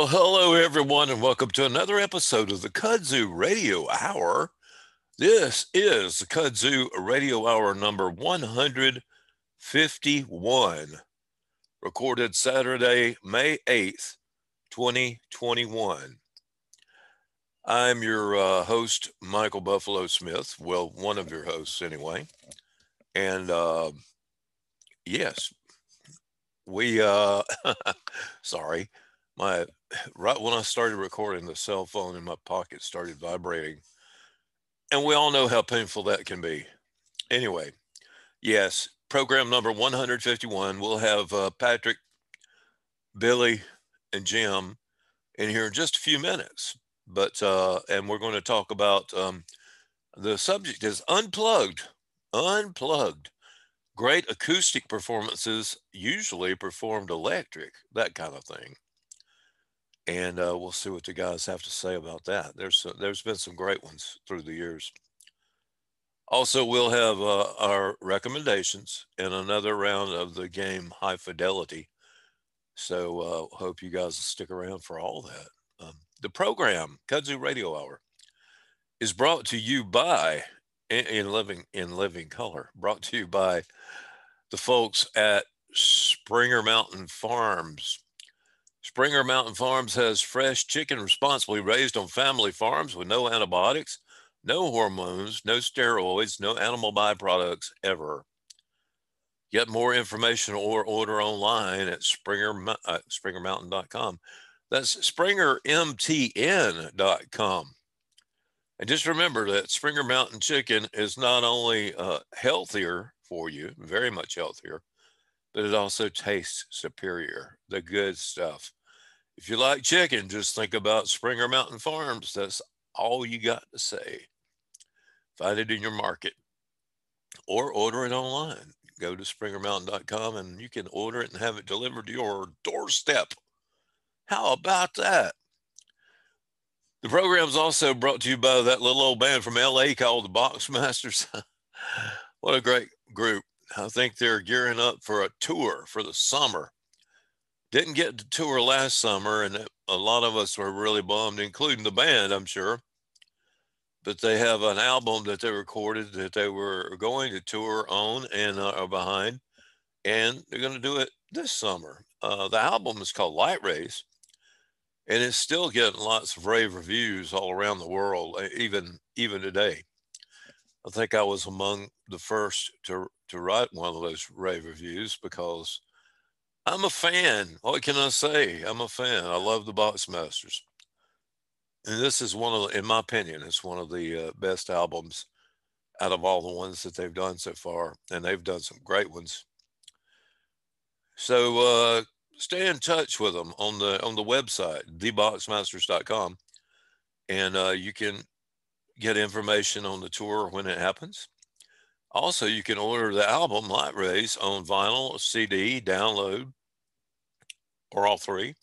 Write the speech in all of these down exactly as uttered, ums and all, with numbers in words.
Well, hello, everyone, and welcome to another episode of the Kudzu Radio Hour. This is the Kudzu Radio Hour number one hundred fifty-one, recorded Saturday, May eighth, twenty twenty-one. I'm your uh, host, Michael Buffalo Smith. Well, one of your hosts, anyway. And uh, yes, we, uh, sorry, my right when I started recording, the cell phone in my pocket started vibrating. And we all know how painful that can be. Anyway, yes, program number one hundred fifty-one. We'll have uh, Patrick, Billy, and Jim in here in just a few minutes. But, uh, and we're going to talk about, um, the subject is unplugged, unplugged, great acoustic performances, usually performed electric, that kind of thing. And uh, we'll see what the guys have to say about that. There's uh, there's been some great ones through the years. Also, we'll have uh, our recommendations and another round of the game High Fidelity. So uh, hope you guys will stick around for all that. Um, the program, Kudzu Radio Hour, is brought to you by, in, in, living, in living color, brought to you by the folks at Springer Mountain Farms. Springer Mountain Farms has fresh chicken responsibly raised on family farms with no antibiotics, no hormones, no steroids, no animal byproducts ever. Get more information or order online at Springer, uh, springer mountain dot com. That's springer m t n dot com. And just remember that Springer Mountain chicken is not only uh, healthier for you, very much healthier, but it also tastes superior, the good stuff. If you like chicken, just think about Springer Mountain Farms. That's all you got to say. Find it in your market or order it online. Go to springer mountain dot com and you can order it and have it delivered to your doorstep. How about that? The program's also brought to you by that little old band from L A called the Boxmasters. What a great group. I think they're gearing up for a tour for the summer. Didn't get to tour last summer, and a lot of us were really bummed, including the band, I'm sure. But they have an album that they recorded that they were going to tour on and uh, behind, and they're going to do it this summer. Uh, the album is called Light Rays, and it's still getting lots of rave reviews all around the world, even, even today. I think I was among the first to to write one of those rave reviews because I'm a fan. What can I say? I'm a fan. I love the Boxmasters. And this is one of, the, in my opinion, it's one of the uh, best albums out of all the ones that they've done so far. And they've done some great ones. So uh, stay in touch with them on the, on the website, the boxmasters dot com. And uh, you can get information on the tour when it happens. Also, you can order the album Light Rays on vinyl, C D, download, or all three.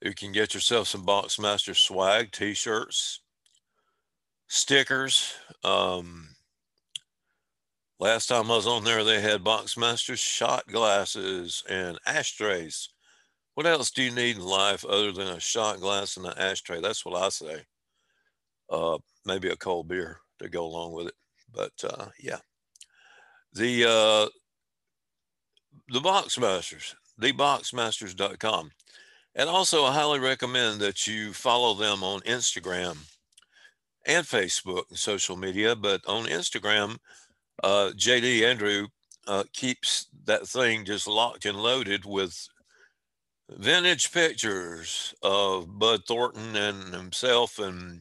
You can get yourself some Boxmaster swag, t-shirts, stickers. Um, last time I was on there, they had Boxmaster shot glasses and ashtrays. What else do you need in life other than a shot glass and an ashtray? That's what I say. Uh, maybe a cold beer to go along with it. But uh, yeah, the uh, the Boxmasters, the boxmasters dot com. And also I highly recommend that you follow them on Instagram and Facebook and social media. But on Instagram, uh, J D Andrew uh, keeps that thing just locked and loaded with vintage pictures of Bud Thornton and himself and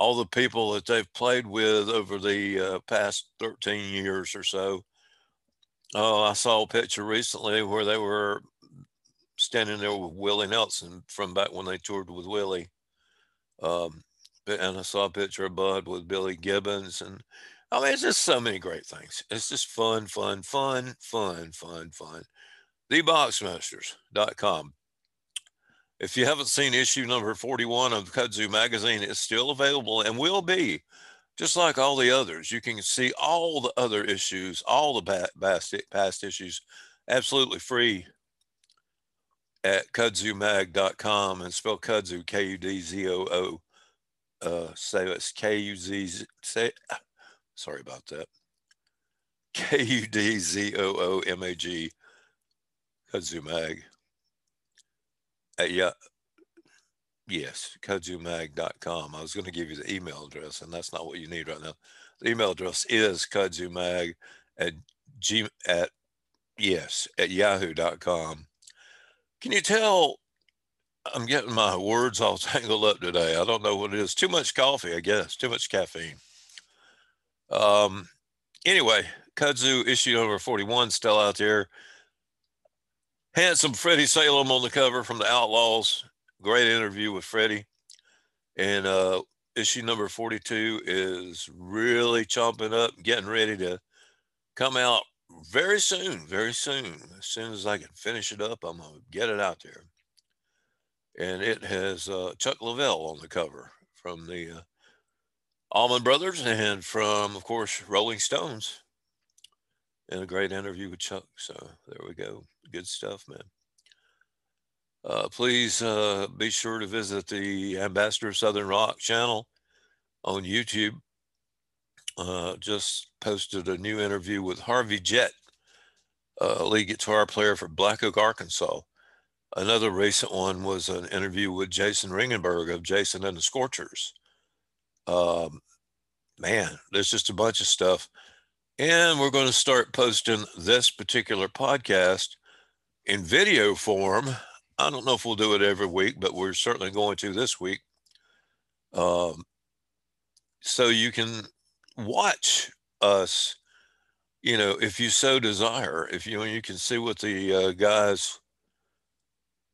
all the people that they've played with over the uh, past thirteen years or so. Uh, I saw a picture recently where they were standing there with Willie Nelson from back when they toured with Willie. Um, and I saw a picture of Bud with Billy Gibbons. And I mean, it's just so many great things. It's just fun, fun, fun, fun, fun, fun. the boxmasters dot com. If you haven't seen issue number forty-one of Kudzu Magazine, it's still available and will be, just like all the others. You can see all the other issues, all the past, past issues, absolutely free. at kudzu mag dot com and spell kudzu, K U D Z O O. Uh, so it's K U Z, say, sorry about that. K U D Z O O M A G, Kudzumag. Uh, yeah, yes, kudzumag dot com. I was going to give you the email address, and that's not what you need right now. The email address is kudzumag at, g, at, yes, at yahoo dot com. Can you tell I'm getting my words all tangled up today? I don't know what it is. Too much coffee, I guess. Too much caffeine. Um. Anyway, Kudzu issue number forty-one still out there. Handsome Freddie Salem on the cover from the Outlaws. Great interview with Freddie. And uh, issue number forty-two is really chomping up, getting ready to come out very soon, very soon. As soon as I can finish it up, I'm going to get it out there. And it has uh, Chuck Lavelle on the cover from the uh, Allman Brothers and from, of course, Rolling Stones. And a great interview with Chuck. So there we go. Good stuff, man. Uh, please uh, be sure to visit the Ambassador Southern Rock channel on YouTube. Uh, just posted a new interview with Harvey Jett, uh, lead guitar player for Black Oak, Arkansas. Another recent one was an interview with Jason Ringenberg of Jason and the Scorchers. Um, man, there's just a bunch of stuff. And we're going to start posting this particular podcast in video form. I don't know if we'll do it every week, but we're certainly going to this week. Um, so you can watch us, you know, if you so desire, if you, you can see what the uh, guys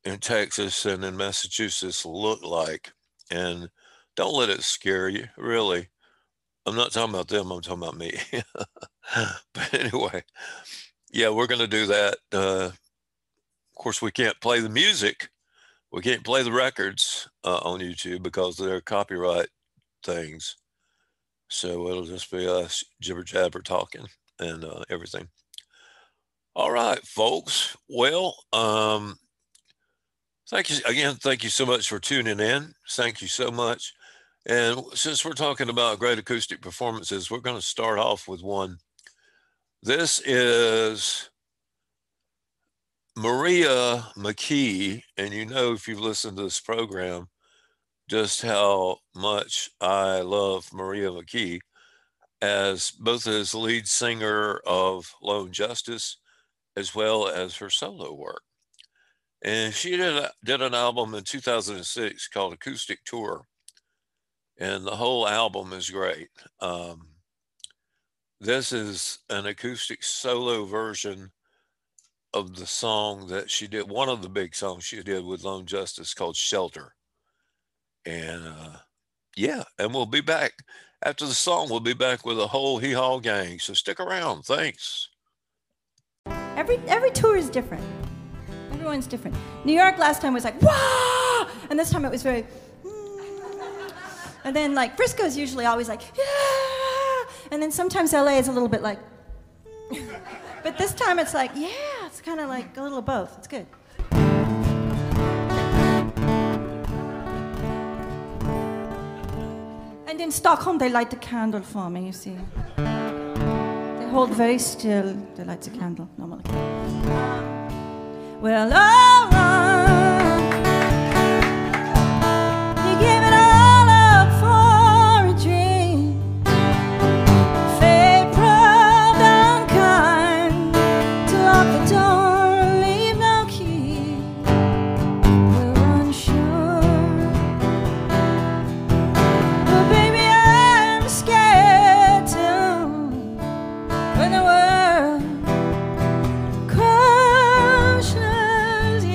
in Texas and in Massachusetts look like. And don't let it scare you, really. I'm not talking about them, I'm talking about me. But anyway, yeah, we're gonna do that. Uh, of course, we can't play the music. We can't play the records uh, on YouTube because they're copyright things. So it'll just be us jibber jabber talking and uh, everything. All right, folks. Well, um, thank you again. Thank you so much for tuning in. Thank you so much. And since we're talking about great acoustic performances, we're going to start off with one. This is Maria McKee. And you know, if you've listened to this program, just how much I love Maria McKee as both as lead singer of Lone Justice, as well as her solo work. And she did, a, did an album in two thousand six called Acoustic Tour. And the whole album is great. Um, this is an acoustic solo version of the song that she did, one of the big songs she did with Lone Justice called Shelter. And uh, yeah, and we'll be back. After the song, we'll be back with a whole hee-haw gang. So stick around, thanks. Every, every tour is different. Everyone's different. New York last time was like, wow! And this time it was very... And then, like, Frisco's usually always like, yeah! And then sometimes L A is a little bit like, but this time it's like, yeah, it's kind of like a little of both. It's good. And in Stockholm, they light the candle for me, you see. They hold very still. They light the candle, normally. Well, all right. When the world crashes,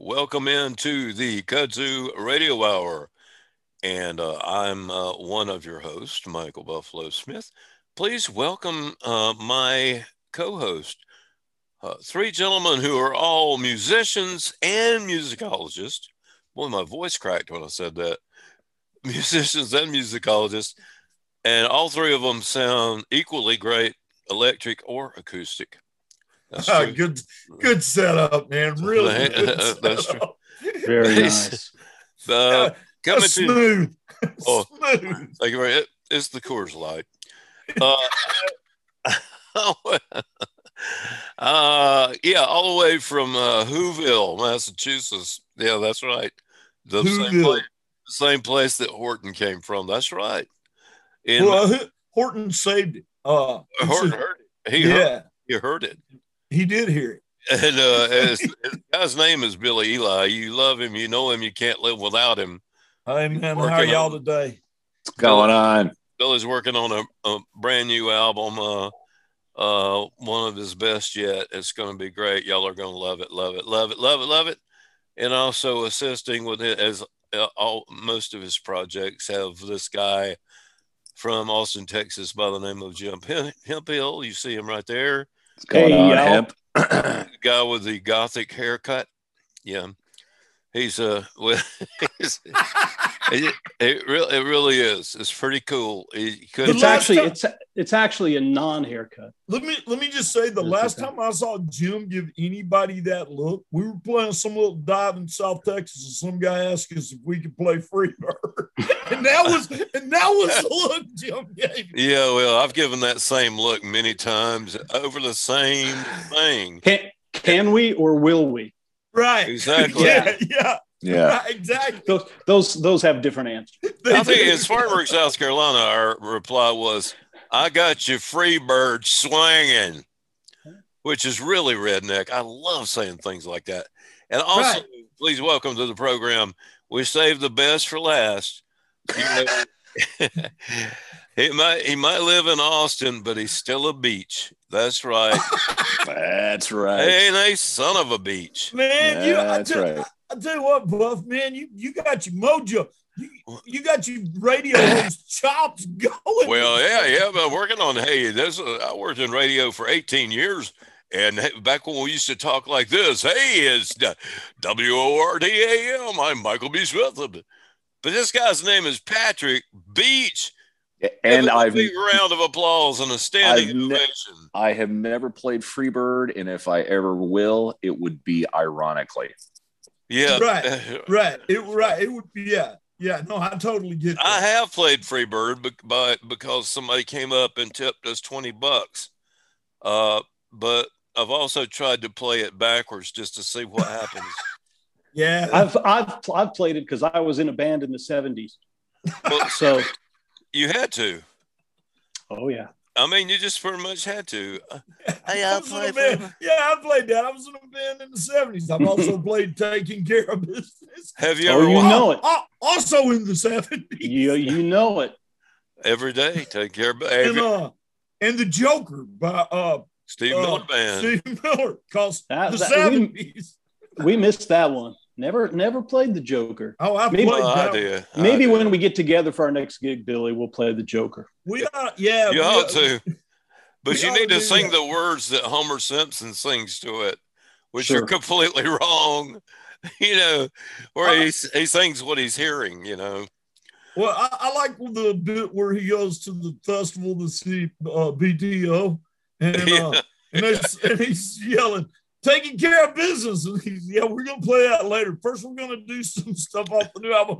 Welcome in to the Kudzu Radio Hour, and uh, I'm uh, one of your hosts, Michael Buffalo Smith. Please welcome uh, my co-host, uh, three gentlemen who are all musicians and musicologists. Boy, my voice cracked when I said that. Musicians and musicologists, and all three of them sound equally great, electric or acoustic. Oh, good, good setup, man. Really, good setup. That's true. Very nice. Uh, coming to, smooth. Oh, smooth. Thank you very much. It, it's the Coors Light. Uh, uh, yeah, all the way from uh, Whoville, Massachusetts. Yeah, that's right. The same place, same place that Horton came from. That's right. In, well, uh, Horton saved it. Uh, Horton heard it. He yeah. heard, he heard it. He did hear it. And uh, his, his guy's name is Billy Eli. You love him. You know him. You can't live without him. Hey, man, how are y'all on, today? What's going on? Billy's working on a, a brand new album, uh, uh, one of his best yet. It's going to be great. Y'all are going to love it, love it, love it, love it, love it. And also assisting with it, as uh, all, most of his projects have this guy from Austin, Texas, by the name of Jim Hemphill. You see him right there. Hey, Hemp. Guy with the gothic haircut. Yeah. He's uh well he's, it, it really it really is. It's pretty cool. It could, it's actually time, it's it's actually a non-haircut. Let me let me just say the That's last time I saw Jim give anybody that look, we were playing some little dive in South Texas and some guy asked us if we could play Freebird. and that was and that was the look Jim gave. Yeah, well, I've given that same look many times over the same thing. Can can we or will we? Right. Exactly. Yeah. Yeah. Yeah. Right, exactly. Those, those those have different answers. I think in Spartanburg, South Carolina, our reply was, "I got you, Freebird swinging," which is really redneck. I love saying things like that. And also, right. Please welcome to the program. We saved the best for last. You know, he might he might live in Austin, but he's still a beach. That's right. That's right. Ain't a son of a beach. Man, you, that's I tell, right. I, I tell you what, Buff, man, you, you got your mojo. You, you got your radio host chops going. Well, yeah, yeah, but working on, hey, there's a, I worked in radio for eighteen years. And back when we used to talk like this, hey, it's W O R D A M. I'm Michael B. Smith. But this guy's name is Patrick Beach. And I've a big round of applause and a standing ovation. Ne- I have never played Freebird, and if I ever will, it would be ironically. Yeah, right, right, it right, it would be yeah, yeah. No, I totally get that. I have played Freebird, but, but because somebody came up and tipped us twenty bucks. Uh, but I've also tried to play it backwards just to see what happens. Yeah, I've I've I've played it because I was in a band in the seventies, well, so. You had to. Oh, yeah. I mean, you just pretty much had to. Hey, I I played band. Yeah, I played that. I was in a band in the seventies. I've also played Taking Care of Business. Have you oh, ever? You watched? Know it. I, also in the seventies. You, you know it. Every day, Take Care of Business. And, uh, and the Joker by uh, Steve uh, Miller Band. Steve Miller, because the seventies. We, we missed that one. Never, never played the Joker. Oh, I maybe, played. That I did. Maybe I did. When we get together for our next gig, Billy, we'll play the Joker. We ought, yeah, you we ought, ought to. But you need to sing that. The words that Homer Simpson sings to it, which sure. are completely wrong. You know, where uh, he he sings what he's hearing. You know. Well, I, I like the bit where he goes to the festival to see uh, B T O, and uh, yeah. and, they, and he's yelling. Taking care of business. And he's, yeah, we're going to play that later. First, we're going to do some stuff off the new album.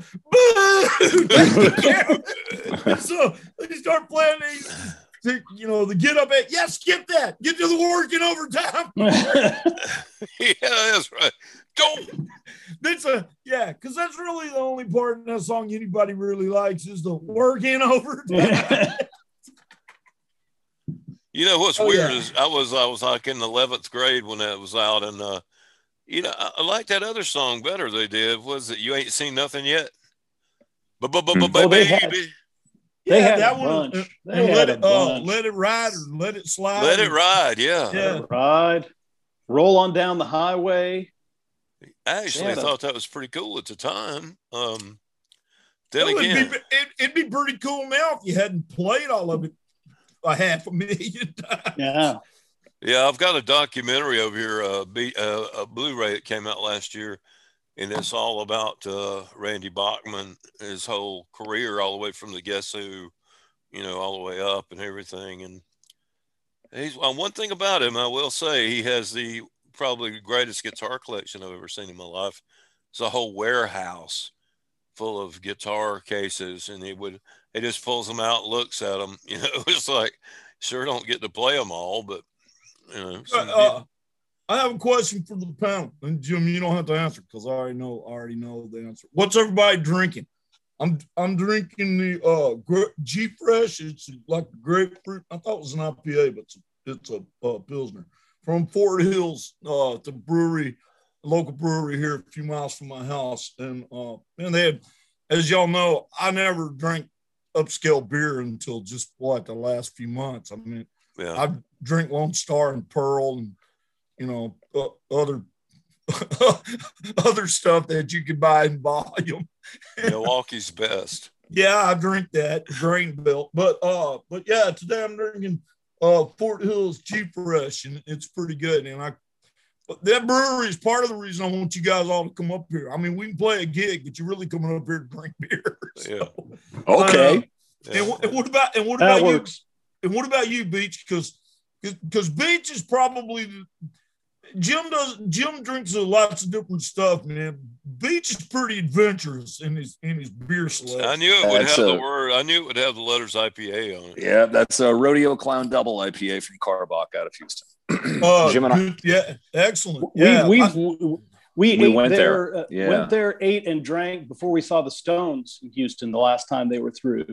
Boo! So they start playing these, the, you know, the get up at, yeah, skip that. Get to the work in overtime. Yeah, that's right. Don't. That's a, yeah, because that's really the only part in that song anybody really likes is the work in overtime. You know what's oh, weird yeah. is I was I was like in the eleventh grade when that was out, and uh, you know I, I like that other song better. They did was it "You Ain't Seen Nothing Yet." Oh, they had, they yeah, had that one. Uh, let it uh, let it ride or let it slide. Let it ride, yeah. yeah. Let it ride, roll on down the highway. I actually thought a... that was pretty cool at the time. Um, then well, again, it'd be, it, it'd be pretty cool now if you hadn't played all of it. A half a million times. Yeah, yeah. I've got a documentary over here, uh, B, uh, a Blu-ray that came out last year, and it's all about uh, Randy Bachman, his whole career, all the way from the Guess Who, you know, all the way up and everything. And he's uh, one thing about him, I will say, he has the probably greatest guitar collection I've ever seen in my life. It's a whole warehouse full of guitar cases, and he would. He just pulls them out, looks at them. You know, it's like, sure don't get to play them all, but, you know. Uh, uh, I have a question for the panel. And, Jim, you don't have to answer because I already know I already know the answer. What's everybody drinking? I'm I'm drinking the uh, G Fresh. It's like grapefruit. I thought it was an I P A, but it's, it's a uh, Pilsner. From Fort Hills, uh, the brewery, local brewery here a few miles from my house. And, uh, and they had, as y'all know, I never drank upscale beer until just what the last few months. I mean, yeah. I drink Lone Star and Pearl and you know uh, other other stuff that you could buy in volume. Milwaukee's best. Yeah, I drink that grain belt, but uh, but yeah, today I'm drinking uh Fort Hills G Fresh, and it's pretty good. And I that brewery is part of the reason I want you guys all to come up here. I mean, we can play a gig, but you're really coming up here to drink beer. So. Yeah. Okay. Uh, yeah. And, and what about and what that about works. you? And what about you, Beach? Because because Beach is probably Jim does Jim drinks lots of different stuff, man. Beach is pretty adventurous in his in his beer selection. I knew it would that's have a, the word. I knew it would have the letters I P A on it. Yeah, that's a Rodeo Clown Double I P A from Carbach out of Houston. uh, Jim and I. Yeah, excellent. We, yeah, we've, I, we we we went there. there. Uh, yeah. Went there, ate and drank before we saw the Stones in Houston the last time they were through.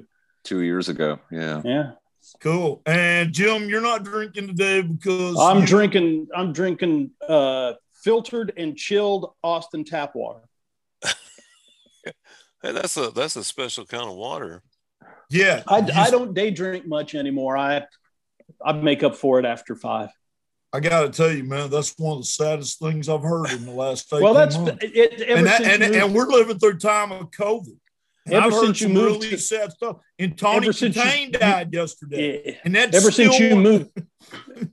Two years ago. Yeah. Yeah. Cool. And Jim, you're not drinking today because I'm you... drinking. I'm drinking uh, filtered and chilled Austin tap water. Hey, that's a that's a special kind of water. Yeah, I, I don't day drink much anymore. I I make up for it after five. I got to tell you, man, that's one of the saddest things I've heard in the last eight well, that's months. It, it, and, that, and, moved, and we're living through time of COVID. And ever I've since you moved, really to, sad stuff. And Tawny Katane died yesterday. Yeah, and that's ever since you one. moved,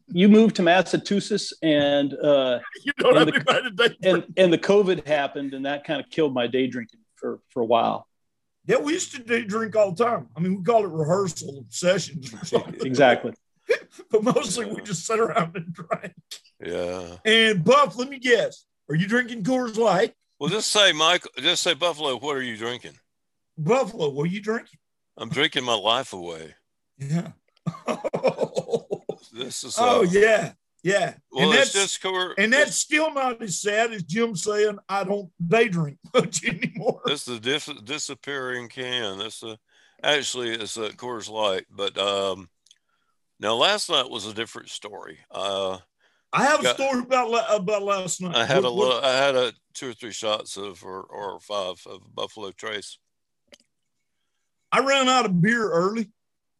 you moved to Massachusetts, and uh, you don't and, have the, and, and the COVID happened, and that kind of killed my day drinking for, for a while. Yeah, we used to day drink all the time. I mean, we call it rehearsal sessions or something. Exactly. But mostly we just sit around and drink. Yeah. And Buff, let me guess. Are you drinking Coors Light? Well, just say, Mike, just say, Buffalo, what are you drinking? Buffalo, what are you drinking? I'm drinking my life away. Yeah. This is. Oh, uh, yeah. Yeah. Well, and that's just Coors. And that's still not as sad as Jim saying, I don't day drink much anymore. That's the dis- disappearing can. That's a, actually, it's a Coors Light, but, um, now, last night was a different story. Uh, I have got, a story about about last night. I had what, a what? I had a two or three shots of or, or five of Buffalo Trace. I ran out of beer early,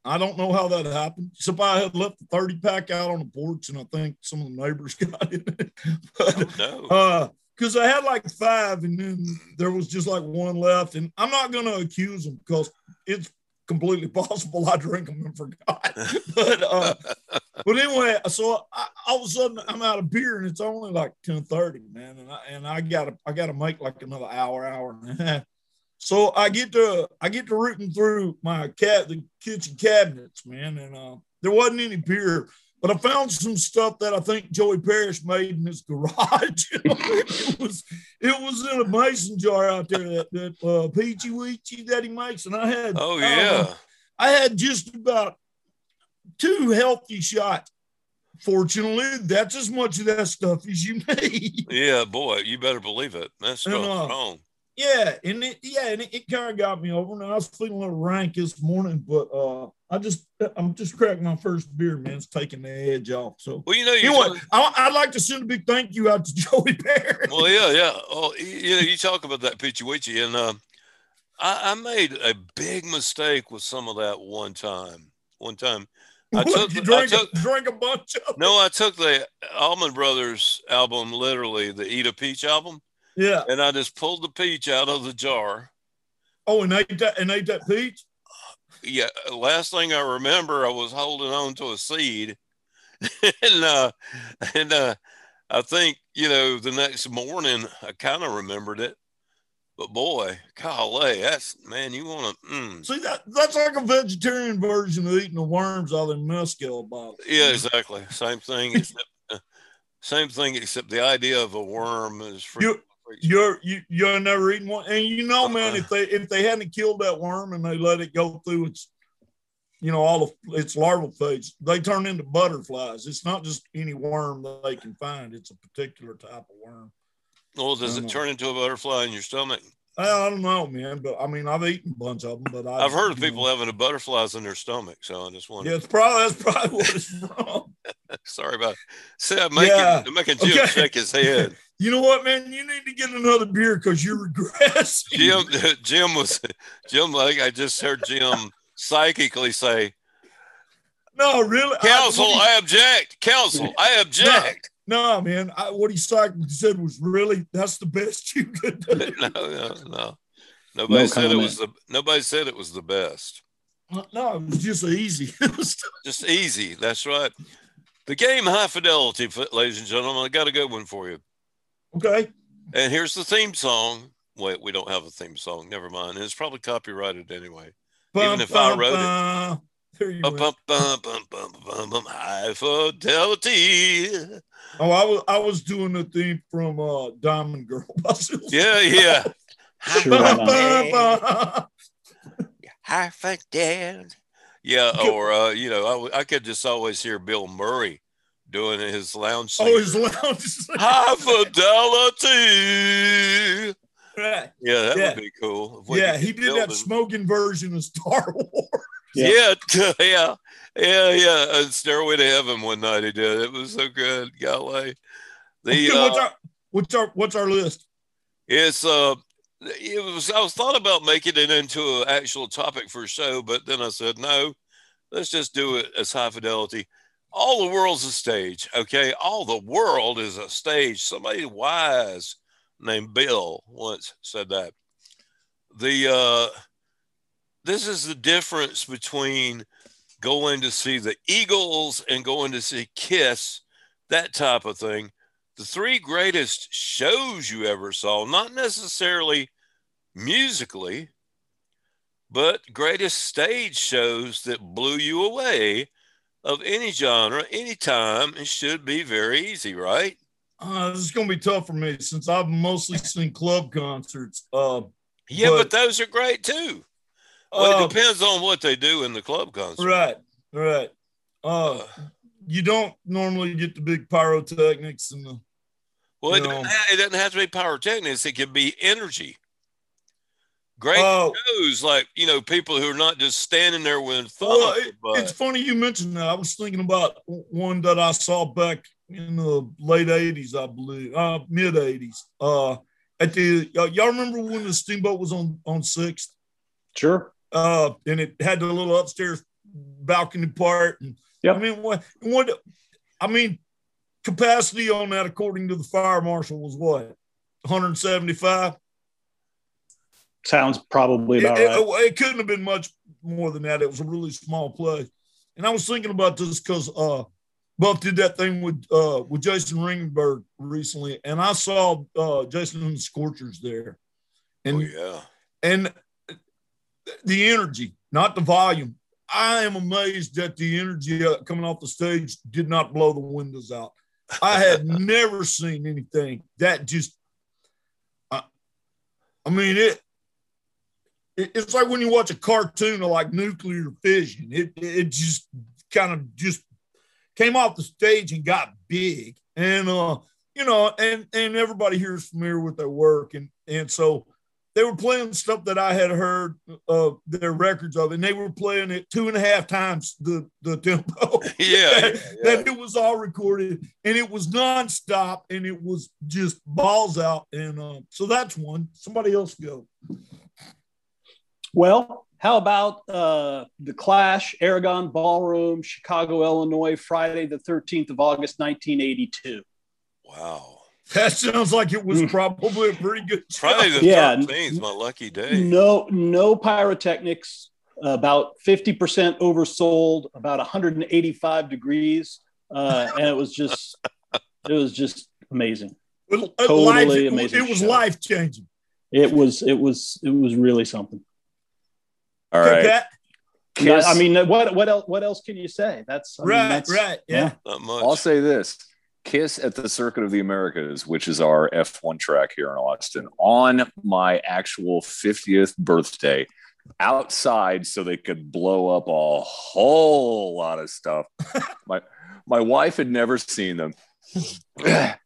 I don't know how that happened. Somebody had left the thirty pack out on the porch, and I think some of the neighbors got it. But, oh, no. Uh, because I had like five, and then there was just like one left. And I'm not going to accuse them because it's completely possible I drink them and forgot. But uh, but anyway, so I, all of a sudden I'm out of beer, and it's only like ten thirty, man. And I and I gotta I gotta make like another hour, hour and a half. So I get to I get to rooting through my cat the kitchen cabinets, man, and uh, there wasn't any beer. But I found some stuff that I think Joey Parrish made in his garage. it was it was in a mason jar out there, that, that uh, Peachy Weachy that he makes. And I had, oh, yeah. Uh, I had just about two healthy shots. Fortunately, that's as much of that stuff as you need. Yeah, boy, you better believe it. That's going uh, wrong. Yeah, and it, yeah, and it, it kind of got me over. Now, I was feeling a little rank this morning, but uh, I just, I'm just cracking my first beer, man. It's taking the edge off. So, well, you know, you anyway, talk- I, I'd like to send a big thank you out to Joey Perry. Well, yeah, yeah. Oh, you know, you talk about that Peachy Weachy, and uh, I, I made a big mistake with some of that one time. One time, I what, took, you drank, I took a, drank a bunch of. No, I took the Allman Brothers album, literally the Eat a Peach album. Yeah, and I just pulled the peach out of the jar. Oh, and ate that, and ate that peach? Yeah. Last thing I remember, I was holding on to a seed, and uh, and uh, I think you know the next morning I kind of remembered it. But boy, golly, that's man, you want to mm. see that? That's like a vegetarian version of eating the worms out of the mescal bottle. Yeah, exactly. Same thing. except, uh, same thing, except the idea of a worm is. Free- you- You're you, you're never eating one, and you know, man. If they if they hadn't killed that worm and they let it go through its, you know, all of its larval phase, they turn into butterflies. It's not just any worm that they can find; it's a particular type of worm. Well, does it know. turn into a butterfly in your stomach? I don't know, man. But I mean, I've eaten a bunch of them. But I, I've heard of people know. having a butterflies in their stomach, so I just wonder. Yeah, it's probably that's probably what it's from. Sorry about it. See, I'm making yeah. I'm making Jim okay. shake his head. You know what, man? You need to get another beer because you're regressing. Jim, Jim was, Jim. Like I just heard Jim psychically say, "No, really, counsel, I, I object. Counsel, I object." No, no man. I, what he psychically said was, "Really, that's the best you could do." no, no, no. Nobody no said comment. it was the. Nobody said it was the best. No, it was just easy. Just easy. That's right. The game High Fidelity, ladies and gentlemen. I got a good one for you. Okay. And here's the theme song. Wait, we don't have a theme song. Never mind. It's probably copyrighted anyway. Bum, even if bum, I wrote bum. it. There you bum, bum, bum, bum, bum, bum, bum, High Fidelity. Oh, I was I was doing the theme from uh, Diamond Girl. yeah, yeah. High, bum, bum, bum. High Fidelity. Yeah, or, uh, you know, I, I could just always hear Bill Murray doing his lounge singer. Oh, his lounge singer. High Fidelity. Right. Yeah, that yeah. would be cool. Yeah, he did building. that smoking version of Star Wars. Yeah, yeah, yeah, yeah. yeah. And Stairway to Heaven one night he did. It was so good. Golly. The, okay, what's, uh, our, what's, our, what's our list? It's, uh, it was, I was thought about making it into an actual topic for a show, but then I said, no, let's just do it as High Fidelity. All the world's a stage, okay? All the world is a stage. Somebody wise named Bill once said that. The uh, this is the difference between going to see the Eagles and going to see Kiss, that type of thing. The three greatest shows you ever saw, not necessarily musically, but greatest stage shows that blew you away, of any genre, any time, it should be very easy, right? Uh, this is going to be tough for me since I've mostly seen club concerts. Uh, yeah, but, but those are great too. Well, uh, it depends on what they do in the club concert. Right, right. Uh, uh, you don't normally get the big pyrotechnics. And the, well, it doesn't, have, it doesn't have to be pyrotechnics. It can be energy. Great uh, shows, like, you know, people who are not just standing there with thumbs. Well, it, it's funny you mentioned that. I was thinking about one that I saw back in the late eighties, I believe, uh, mid eighties. Uh, at the uh, y'all remember when the Steamboat was on on sixth? Sure. Uh, and it had the little upstairs balcony part. And yep. I mean, what, what, I mean, capacity on that, according to the fire marshal, was what, one hundred seventy-five? Sounds probably about it, right. It, it couldn't have been much more than that. It was a really small place. And I was thinking about this because uh, Buff did that thing with uh, with Jason Ringenberg recently, and I saw uh, Jason and the Scorchers there. And, oh, yeah. And the energy, not the volume. I am amazed that the energy coming off the stage did not blow the windows out. I had never seen anything that just, I, I mean, it, it. It's like when you watch a cartoon of like nuclear fission. It it just kind of just came off the stage and got big. And, uh, you know, and, and everybody here is familiar with their work. And, and so, they were playing stuff that I had heard of uh, their records of, and they were playing it two and a half times the, the tempo. Yeah, that, yeah, yeah. That it was all recorded, and it was nonstop, and it was just balls out. And uh, so that's one. Somebody else go. Well, how about uh, The Clash, Aragon Ballroom, Chicago, Illinois, Friday the thirteenth of August, nineteen eighty-two. Wow. That sounds like it was probably a pretty good show. Friday the yeah, thirteenth, my lucky day. No, no pyrotechnics, about fifty percent oversold, about one hundred eighty-five degrees. Uh, and it was just, it was just amazing. It, totally life, amazing. It was show. Life changing. It was, it was, it was really something. All right. That, Kiss. I mean, what, what else, what else can you say? That's I right. Mean, that's, right. Yeah. Not much. I'll say this. Kiss at the Circuit of the Americas, which is our F one track here in Austin, on my actual fiftieth birthday, outside so they could blow up a whole lot of stuff. my my wife had never seen them.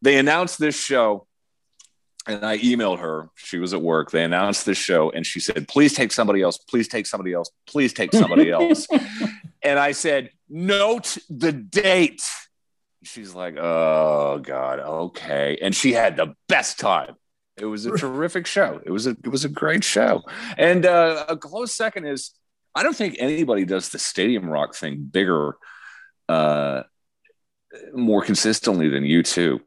They announced this show, and I emailed her. She was at work. They announced this show, and she said, please take somebody else. Please take somebody else. Please take somebody else. And I said, note the date. She's like, oh God, okay. And she had the best time. It was a terrific show. It was a it was a great show. And uh, a close second is, I don't think anybody does the stadium rock thing bigger, uh, more consistently than U two.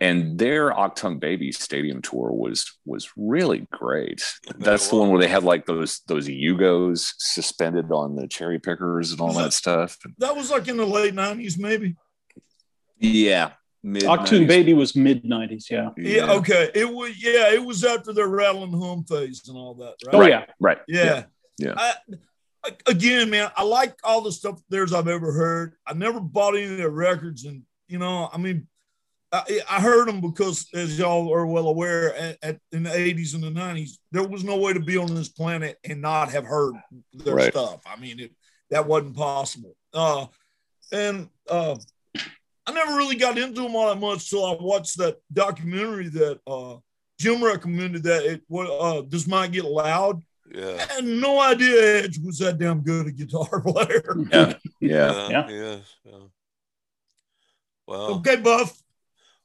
And their Achtung Baby stadium tour was was really great. That's the one where they had like those those Yugos suspended on the cherry pickers and all that, that stuff. That was like in the late nineties, maybe. Yeah, Achtung Baby was mid nineties. Yeah. Yeah. Okay. It was. Yeah, it was after their rattling home phase and all that. Right. Oh yeah. Right. Yeah. Yeah. I, again, man, I like all the stuff theirs I've ever heard. I never bought any of their records, and you know, I mean, I, I heard them because, as y'all are well aware, at, at in the eighties and the nineties, there was no way to be on this planet and not have heard their right. stuff. I mean, it, that wasn't possible. Uh, and uh. I never really got into them all that much till I watched that documentary that uh, Jim recommended. That it uh, This Might Get Loud. Yeah. I had no idea Edge was that damn good a guitar player. Yeah, yeah, yeah. yeah. yeah. Well, okay, Buff.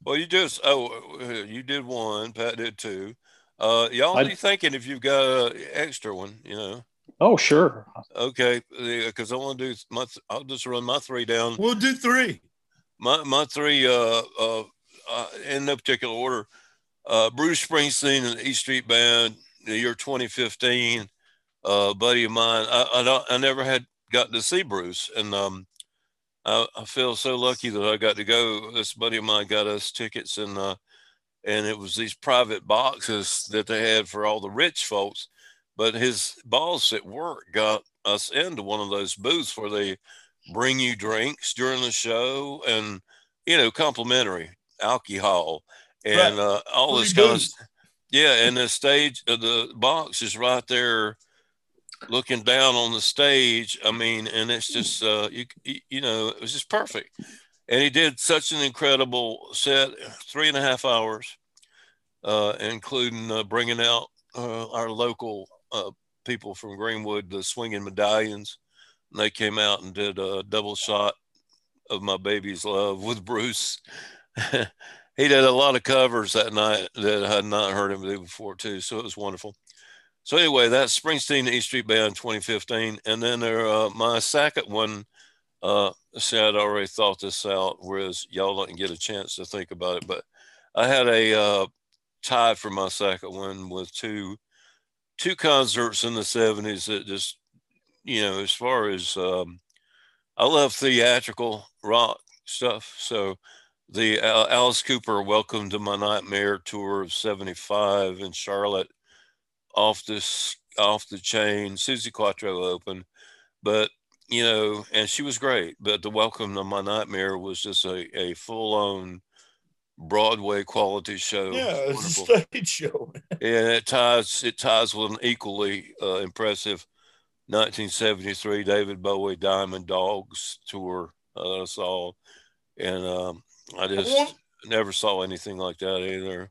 Well, you just oh, you did one. Pat did two. Uh, y'all be thinking if you've got an extra one, you know. Oh, sure. Okay, because I want to do my. I'll just run my three down. We'll do three. My my three, uh, uh, uh, in no particular order, uh, Bruce Springsteen and the E Street Band, the year twenty fifteen, uh, buddy of mine. I I, don't, I never had gotten to see Bruce, and um, I, I feel so lucky that I got to go. This buddy of mine got us tickets, and uh, and it was these private boxes that they had for all the rich folks, but his boss at work got us into one of those booths where they bring you drinks during the show and, you know, complimentary alcohol and right. uh, all what this kind doing? Of yeah. And the stage of the box is right there looking down on the stage. I mean, and it's just, uh, you, you know, it was just perfect. And he did such an incredible set, three and a half hours, uh, including uh, bringing out uh, our local uh, people from Greenwood, the Swinging Medallions. And they came out and did a double shot of My Baby's Love with Bruce. He did a lot of covers that night that I had not heard him do before, too. So it was wonderful. So anyway, that's Springsteen, E Street Band, twenty fifteen. And then there, uh, my second one, uh, see, I'd already thought this out, whereas y'all didn't get a chance to think about it. But I had a uh, tie for my second one with two, two concerts in the seventies that just, you know, as far as, um, I love theatrical rock stuff. So the uh, Alice Cooper Welcome to My Nightmare tour of seventy-five in Charlotte, off this off the chain. Susie Quattro opened, but you know, and she was great, but the Welcome to My Nightmare was just a, a full-on Broadway quality show. Yeah, it was a stage show. And it ties it ties with an equally uh, impressive nineteen seventy-three David Bowie Diamond Dogs tour uh, I saw, and um, I just I want- never saw anything like that either.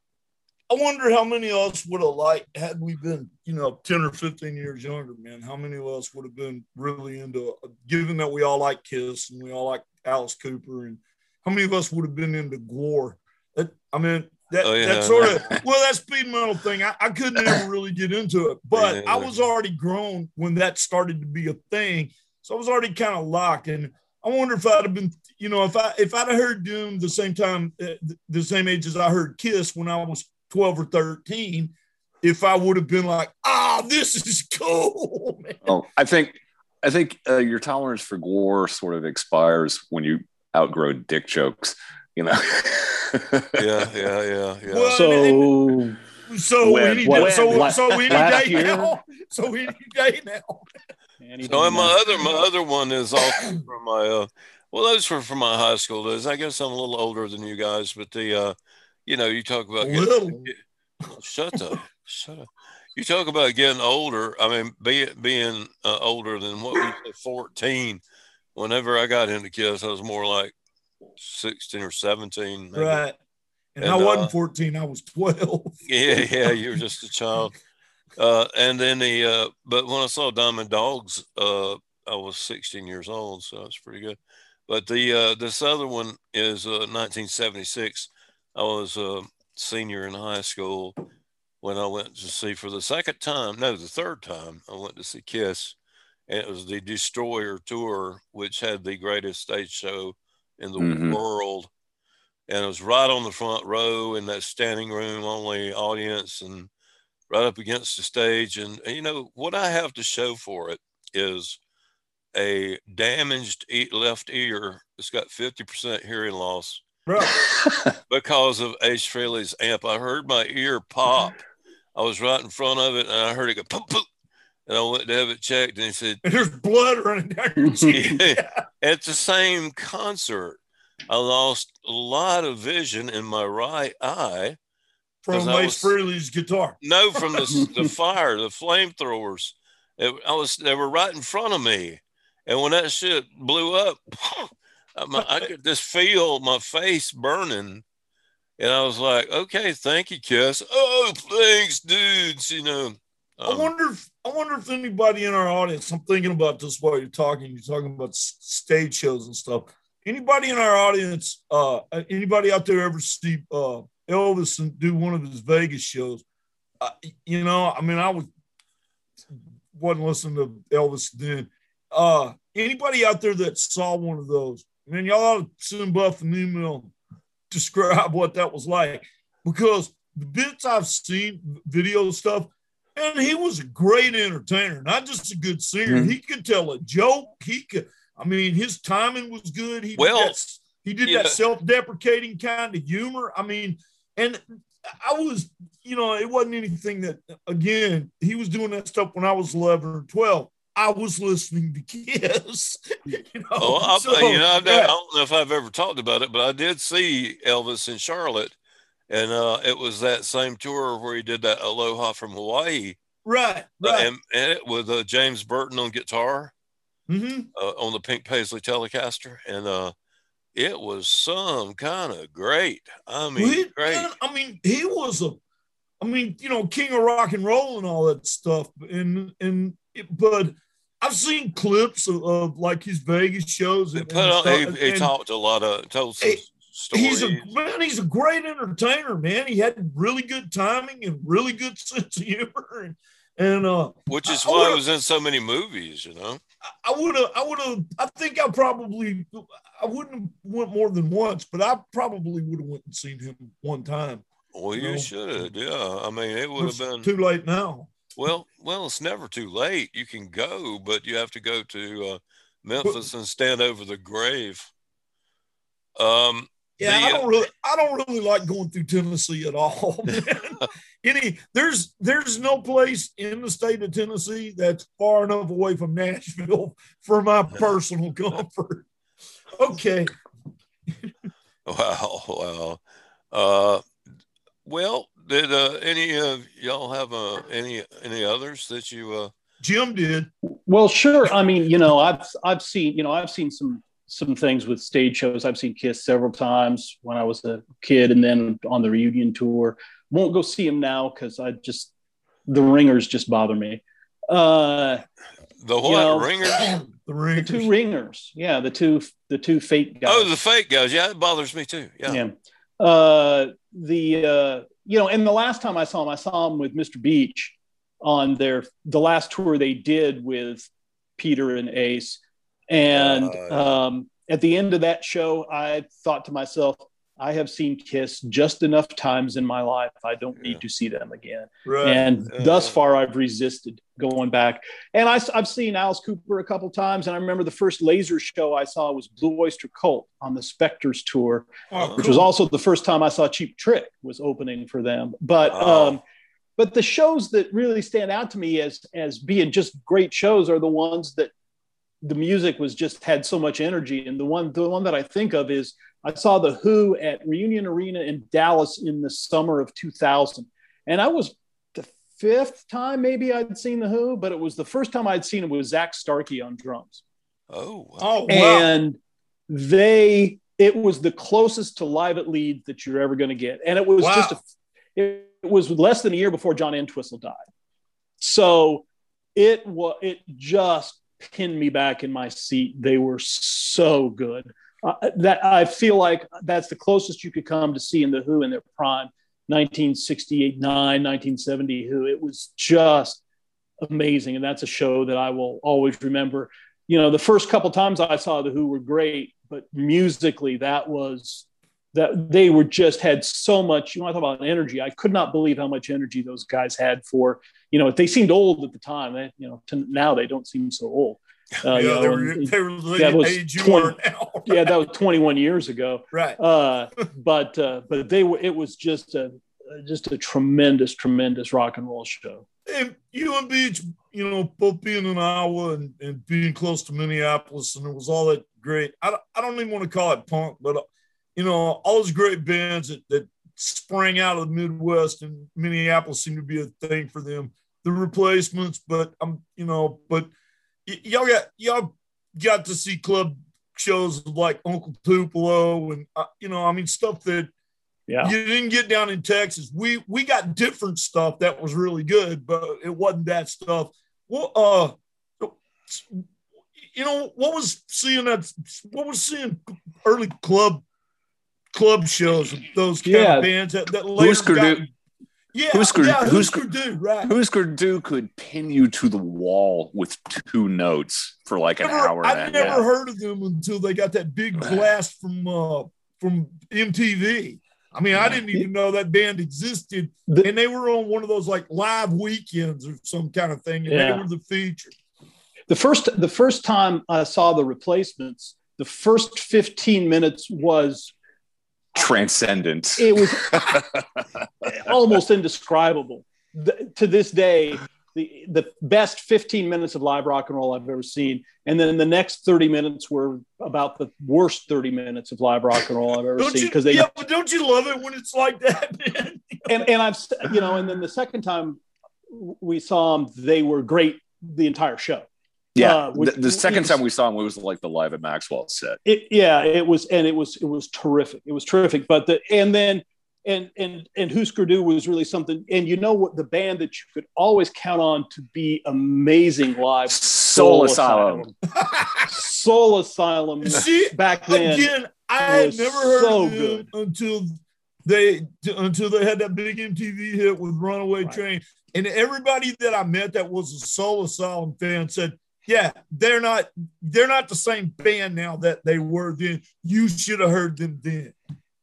I wonder how many of us would have liked, had we been, you know, ten or fifteen years younger, man, how many of us would have been really into, given that we all like Kiss and we all like Alice Cooper, and how many of us would have been into Gore? That, I mean, that, oh, yeah. that sort of, well, that speed metal thing, I, I could never really get into it, but yeah. I was already grown when that started to be a thing. So I was already kind of locked. And I wonder if I'd have been, you know, if I, if I'd have heard Doom the same time, the same age as I heard Kiss when I was twelve or thirteen, if I would have been like, ah, oh, this is cool, man. Oh, I think, I think uh, your tolerance for gore sort of expires when you outgrow dick jokes, you know? yeah, yeah, yeah, yeah. Well, so, and, and, so, when, any, what, so, when, so, so any day year? now, so any day now. Anything so, and my other, my other one is also from my, uh, well, those were from my high school days. I guess I'm a little older than you guys, but the, uh, you know, you talk about getting, shut up, shut up. You talk about getting older. I mean, be, being uh, older than what we said, fourteen. Whenever I got into Kiss, I was more like sixteen or seventeen. Maybe. Right. And, and I wasn't uh, fourteen. I was twelve. yeah, yeah. You were just a child. Uh, and then the, uh, but when I saw Diamond Dogs, uh, I was sixteen years old. So that's pretty good. But the, uh, this other one is uh, nineteen seventy-six. I was a senior in high school when I went to see for the second time, no, the third time I went to see Kiss, and it was the Destroyer tour, which had the greatest stage show in the mm-hmm. world. And it was right on the front row in that standing room only audience and right up against the stage. And, and you know, what I have to show for it is a damaged left ear. It's got fifty percent hearing loss. because of Ace Frehley's amp. I heard my ear pop. I was right in front of it, and I heard it go pop, pop. And I went to have it checked, and he said, "There's blood running down your cheek." yeah. At the same concert, I lost a lot of vision in my right eye from Ace Frehley's guitar. No, from the the fire, the flamethrowers. It, I was they were right in front of me, and when that shit blew up. I could just feel my face burning, and I was like, "Okay, thank you, Kiss." Oh, thanks, dudes. You know, um, I wonder. If, I wonder if anybody in our audience. I'm thinking about this while you're talking. You're talking about stage shows and stuff. Anybody in our audience? Uh, anybody out there ever see uh, Elvis and do one of his Vegas shows? Uh, you know, I mean, I was wasn't listening to Elvis then. Uh, anybody out there that saw one of those? Man, y'all ought to send Buff an email describe what that was like, because the bits I've seen, video stuff, and he was a great entertainer, not just a good singer. Mm-hmm. He could tell a joke. He could, I mean, his timing was good. He well, did that, he did yeah. that self-deprecating kind of humor. I mean, and I was, you know, it wasn't anything that, again, he was doing that stuff when I was eleven or twelve. I was listening to Kiss. You know, oh, I, so, you know I, yeah. I don't know if I've ever talked about it, but I did see Elvis in Charlotte, and uh, it was that same tour where he did that Aloha from Hawaii, right? Right. Uh, and, and it with uh, James Burton on guitar, mm-hmm. uh, on the Pink Paisley Telecaster, and uh, it was some kind of great. I mean, well, he, great. I mean, he was a, I mean, you know, king of rock and roll and all that stuff, and and it, but. I've seen clips of, of like his Vegas shows. And, on, and, he, he and, talked a lot of told some he, stories. He's a man. He's a great entertainer, man. He had really good timing and really good sense of humor. And And uh, which is I, why I, I was in so many movies, you know. I would have, I would have, I think I probably, I wouldn't have went more than once, but I probably would have went and seen him one time. Well, you, you know? should have, yeah. I mean, it would have been too late now. Well, well, it's never too late. You can go, but you have to go to uh, Memphis but, and stand over the grave. Um. Yeah, the, I don't really, I don't really like going through Tennessee at all, man. Any, there's, there's no place in the state of Tennessee that's far enough away from Nashville for my personal comfort. Okay. Wow, wow. Uh, well, did uh, any of y'all have uh, any any others that you? Uh... Jim did. Well, sure. I mean, you know, I've I've seen, you know, I've seen some. some things with stage shows. I've seen Kiss several times when I was a kid and then on the reunion tour. Won't go see him now because I just, the ringers just bother me. Uh, the what? You know, ringers? The ringers? The two ringers. Yeah, the two the two fake guys. Oh, the fake guys. Yeah, it bothers me too. Yeah. yeah. Uh, the, uh, you know, and the last time I saw him, I saw him with Mister Beach on their, the last tour they did with Peter and Ace. And um, at the end of that show, I thought to myself, I have seen Kiss just enough times in my life. I don't yeah. need to see them again. Right. And uh, thus far, I've resisted going back. And I, I've seen Alice Cooper a couple times. And I remember the first Laser show I saw was Blue Oyster Cult on the Spectres tour, oh, which cool. was also the first time I saw Cheap Trick was opening for them. But oh. um, but the shows that really stand out to me as as being just great shows are the ones that the music was just had so much energy. And the one, the one that I think of is I saw the Who at Reunion Arena in Dallas in the summer of two thousand. And I was the fifth time maybe I'd seen the Who, but it was the first time I'd seen it was Zach Starkey on drums. Oh, wow. oh wow. And they, it was the closest to Live at Leeds that you're ever going to get. And it was wow. just, a, it, it was less than a year before John Entwistle died. So it was, it just, pinned me back in my seat. They were so good uh, that I feel like that's the closest you could come to seeing the Who in their prime, nineteen sixty-eight, nine, nineteen seventy Who. It was just amazing. And that's a show that I will always remember. You know, the first couple times I saw the Who were great, but musically that was that they were just had so much, you want to talk about energy. I could not believe how much energy those guys had for, you know, they seemed old at the time. They, you know, to now they don't seem so old. Uh, yeah, you know, they were, they were that was age you are now. Right? Yeah, that was twenty-one years ago. Right. Uh, but uh, but they were. It was just a just a tremendous, tremendous rock and roll show. And you and Beach, you know, both being in Iowa and, and being close to Minneapolis, and it was all that great. I don't, I don't even want to call it punk, but. Uh, You know, all those great bands that, that sprang out of the Midwest and Minneapolis seemed to be a thing for them. The Replacements, but I'm, um, you know, but y- y'all got y'all got to see club shows like Uncle Tupelo and uh, you know, I mean, stuff that yeah. you didn't get down in Texas. We we got different stuff that was really good, but it wasn't that stuff. Well, uh. you know, what was seeing that? What was seeing early club? Club shows, those kind yeah. of bands that, that later got, do. Yeah, Husker, yeah, Husker, Husker Du, right. Husker Du could pin you to the wall with two notes for like an never, hour. I've never half. heard of them until they got that big blast from uh, from M T V. I mean, I didn't even know that band existed. And they were on one of those like live weekends or some kind of thing, and yeah. they were the feature. The first, the first time I saw the Replacements, the first fifteen minutes was transcendent. It was almost indescribable. The, to this day, the the best fifteen minutes of live rock and roll I've ever seen, and then the next thirty minutes were about the worst thirty minutes of live rock and roll I've ever seen. Because they, yeah, but don't you love it when it's like that, man? and and I've you know, and then the second time we saw them, they were great the entire show. Yeah, uh, which, the, the second was, time we saw him, it was like the Live at Maxwell set. It, yeah, it was, and it was, it was terrific. It was terrific. But the and then and and and Husker Du was really something. And you know what, the band that you could always count on to be amazing live, Soul, Soul Asylum. Asylum. Soul Asylum. See, back then, again, I had never heard so of them good. until they until they had that big M T V hit with Runaway right. Train. And everybody that I met that was a Soul Asylum fan said, yeah, they're not they're not the same band now that they were then. You should have heard them then.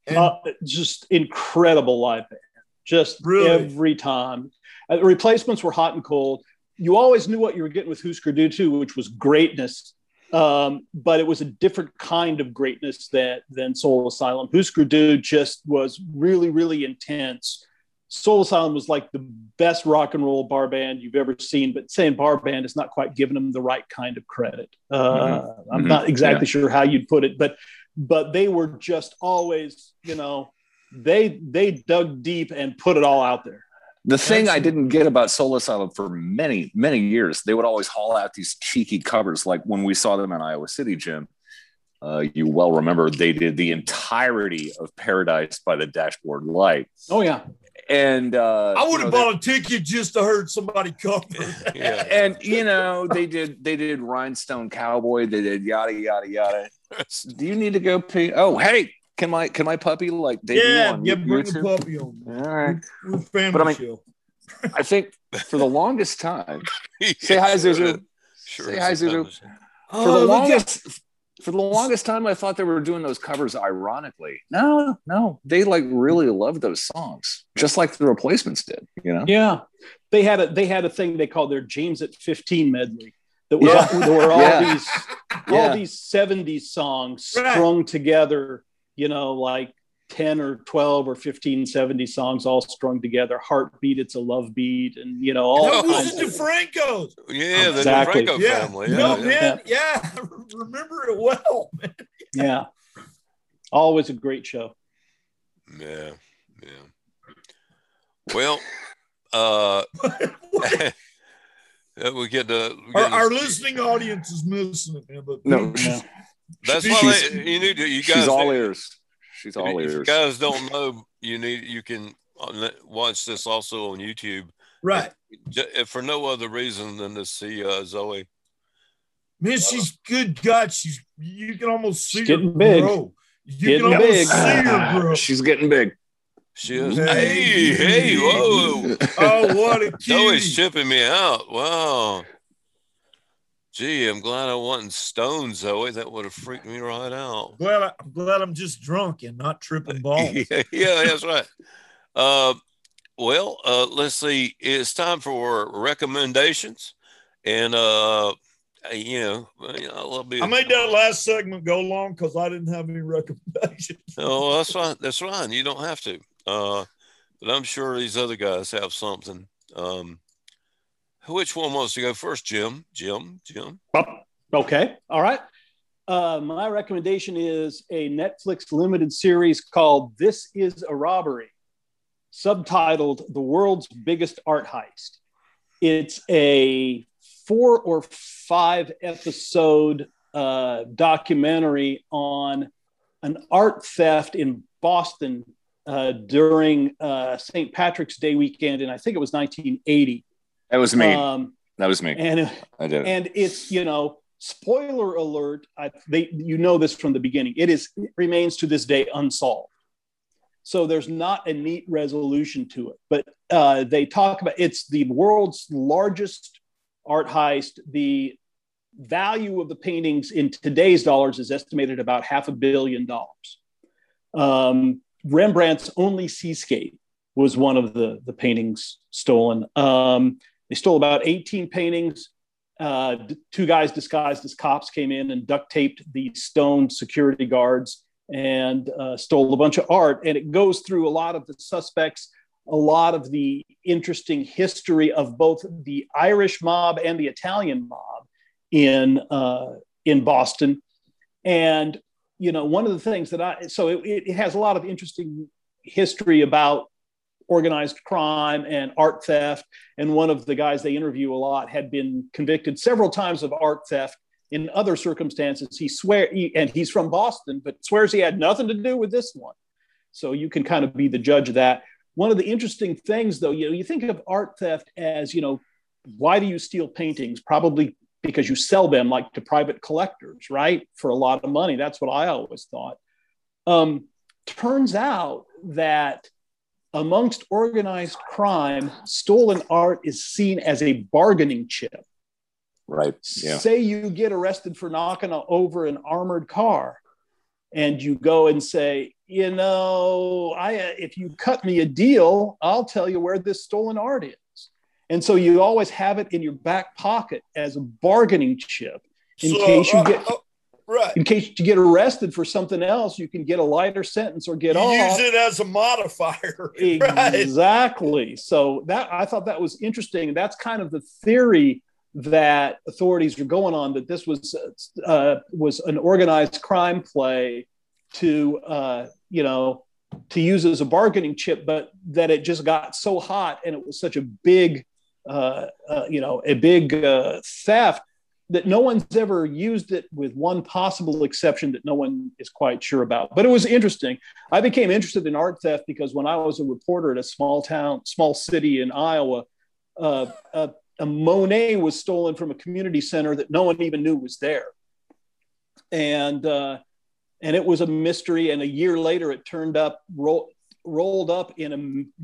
And uh, just incredible live band. Just really? Every time. Uh, the Replacements were hot and cold. You always knew what you were getting with Husker Du two, which was greatness. Um, but it was a different kind of greatness that, than Soul Asylum. Husker Du just was really, really intense. Soul Asylum was like the best rock and roll bar band you've ever seen, but saying bar band is not quite giving them the right kind of credit. Uh, mm-hmm. I'm not exactly yeah. sure how you'd put it, but but they were just always, you know, they they dug deep and put it all out there. The thing That's, I didn't get about Soul Asylum for many, many years, they would always haul out these cheeky covers. Like when we saw them in Iowa City, Jim, uh, you well remember they did the entirety of Paradise by the Dashboard Light. Oh, yeah. And uh, I would have you know, bought they, a ticket just to heard somebody cover. Yeah. And, you know, they did they did Rhinestone Cowboy. They did yada, yada, yada. Do you need to go pee? Oh, hey. Can my can my puppy like debut yeah, on yeah, bring the puppy on. All right, we're, we're family but I mean, show. I think for the longest time, yes, say hi, sure. Zuzu. Sure say hi, Zuzu. Oh, for the longest, got... for the longest time, I thought they were doing those covers ironically. No, no, they like really loved those songs, just like the Replacements did. You know? Yeah, they had a they had a thing they called their James at fifteen medley. That was yeah. all, there were all yeah. these all yeah. these seventies songs right. strung together. You know, like ten or twelve or fifteen seventy songs all strung together. Heartbeat, It's a Love Beat, and you know all. Oh, was the DeFranco's. Yeah, exactly. the DeFranco yeah. family. Yeah. No, yeah. man, yeah, I remember it well. Man. Yeah. yeah, always a great show. Yeah, yeah. Well, uh, we get to we our, our listening audience is missing it, but no. no. That's she's, why they, you need to, you guys. She's all need, ears. She's all ears. You guys don't know. You need. You can watch this also on YouTube, right? If, if for no other reason than to see uh, Zoe. Man, she's uh, good. God, she's. You can almost see her big. Grow. You getting can almost big. see her grow. She's getting big. She is. Hey, hey, whoa! Oh, what a cutie! Zoe's chipping me out. Wow. Gee, I'm glad I wasn't stoned, Zoe. That would have freaked me right out. Well, I, I'm glad I'm just drunk and not tripping balls. yeah, yeah, that's right. Uh, well, uh, let's see. It's time for recommendations. And, uh, you know, I'll be. I made that last segment go long because I didn't have any recommendations. Oh, that's fine. That's fine. You don't have to. Uh, but I'm sure these other guys have something. Um Which one wants to go first, Jim? Jim, Jim. Okay. All right. Uh, my recommendation is a Netflix limited series called This Is a Robbery, subtitled The World's Biggest Art Heist. It's a four or five episode uh, documentary on an art theft in Boston uh, during uh, Saint Patrick's Day weekend. And I think it was nineteen eighty. That was me. Um, that was me. And, I did. And it's, you know, spoiler alert. I, they, you know this from the beginning. It is it remains to this day unsolved. So there's not a neat resolution to it. But uh, they talk about it's the world's largest art heist. The value of the paintings in today's dollars is estimated about half a billion dollars. Um, Rembrandt's Only Seascape was one of the, the paintings stolen. Um, They stole about eighteen paintings. Uh, d- two guys disguised as cops came in and duct taped the stone security guards and uh, stole a bunch of art. And it goes through a lot of the suspects, a lot of the interesting history of both the Irish mob and the Italian mob in uh, in Boston. And, you know, one of the things that I, so it, it has a lot of interesting history about organized crime and art theft. And one of the guys they interview a lot had been convicted several times of art theft in other circumstances. He swear, he, and he's from Boston, but swears he had nothing to do with this one. So you can kind of be the judge of that. One of the interesting things though, you know, you think of art theft as, you know, why do you steal paintings? Probably because you sell them like to private collectors, right? For a lot of money. That's what I always thought. Um, turns out that amongst organized crime, stolen art is seen as a bargaining chip. Right. Yeah. Say you get arrested for knocking over an armored car, and you go and say, you know, I if you cut me a deal, I'll tell you where this stolen art is. And so you always have it in your back pocket as a bargaining chip in so, case you get uh, right. in case you get arrested for something else, you can get a lighter sentence or get you off. Use it as a modifier. Exactly. Right. So that I thought that was interesting. That's kind of the theory that authorities are going on, that this was uh, was an organized crime play to uh, you know to use as a bargaining chip, but that it just got so hot and it was such a big Uh, uh, you know, a big uh, theft that no one's ever used it, with one possible exception that no one is quite sure about. But it was interesting. I became interested in art theft because when I was a reporter at a small town, small city in Iowa, uh, a, a Monet was stolen from a community center that no one even knew was there. And uh, and it was a mystery. And a year later, it turned up, ro- rolled up in a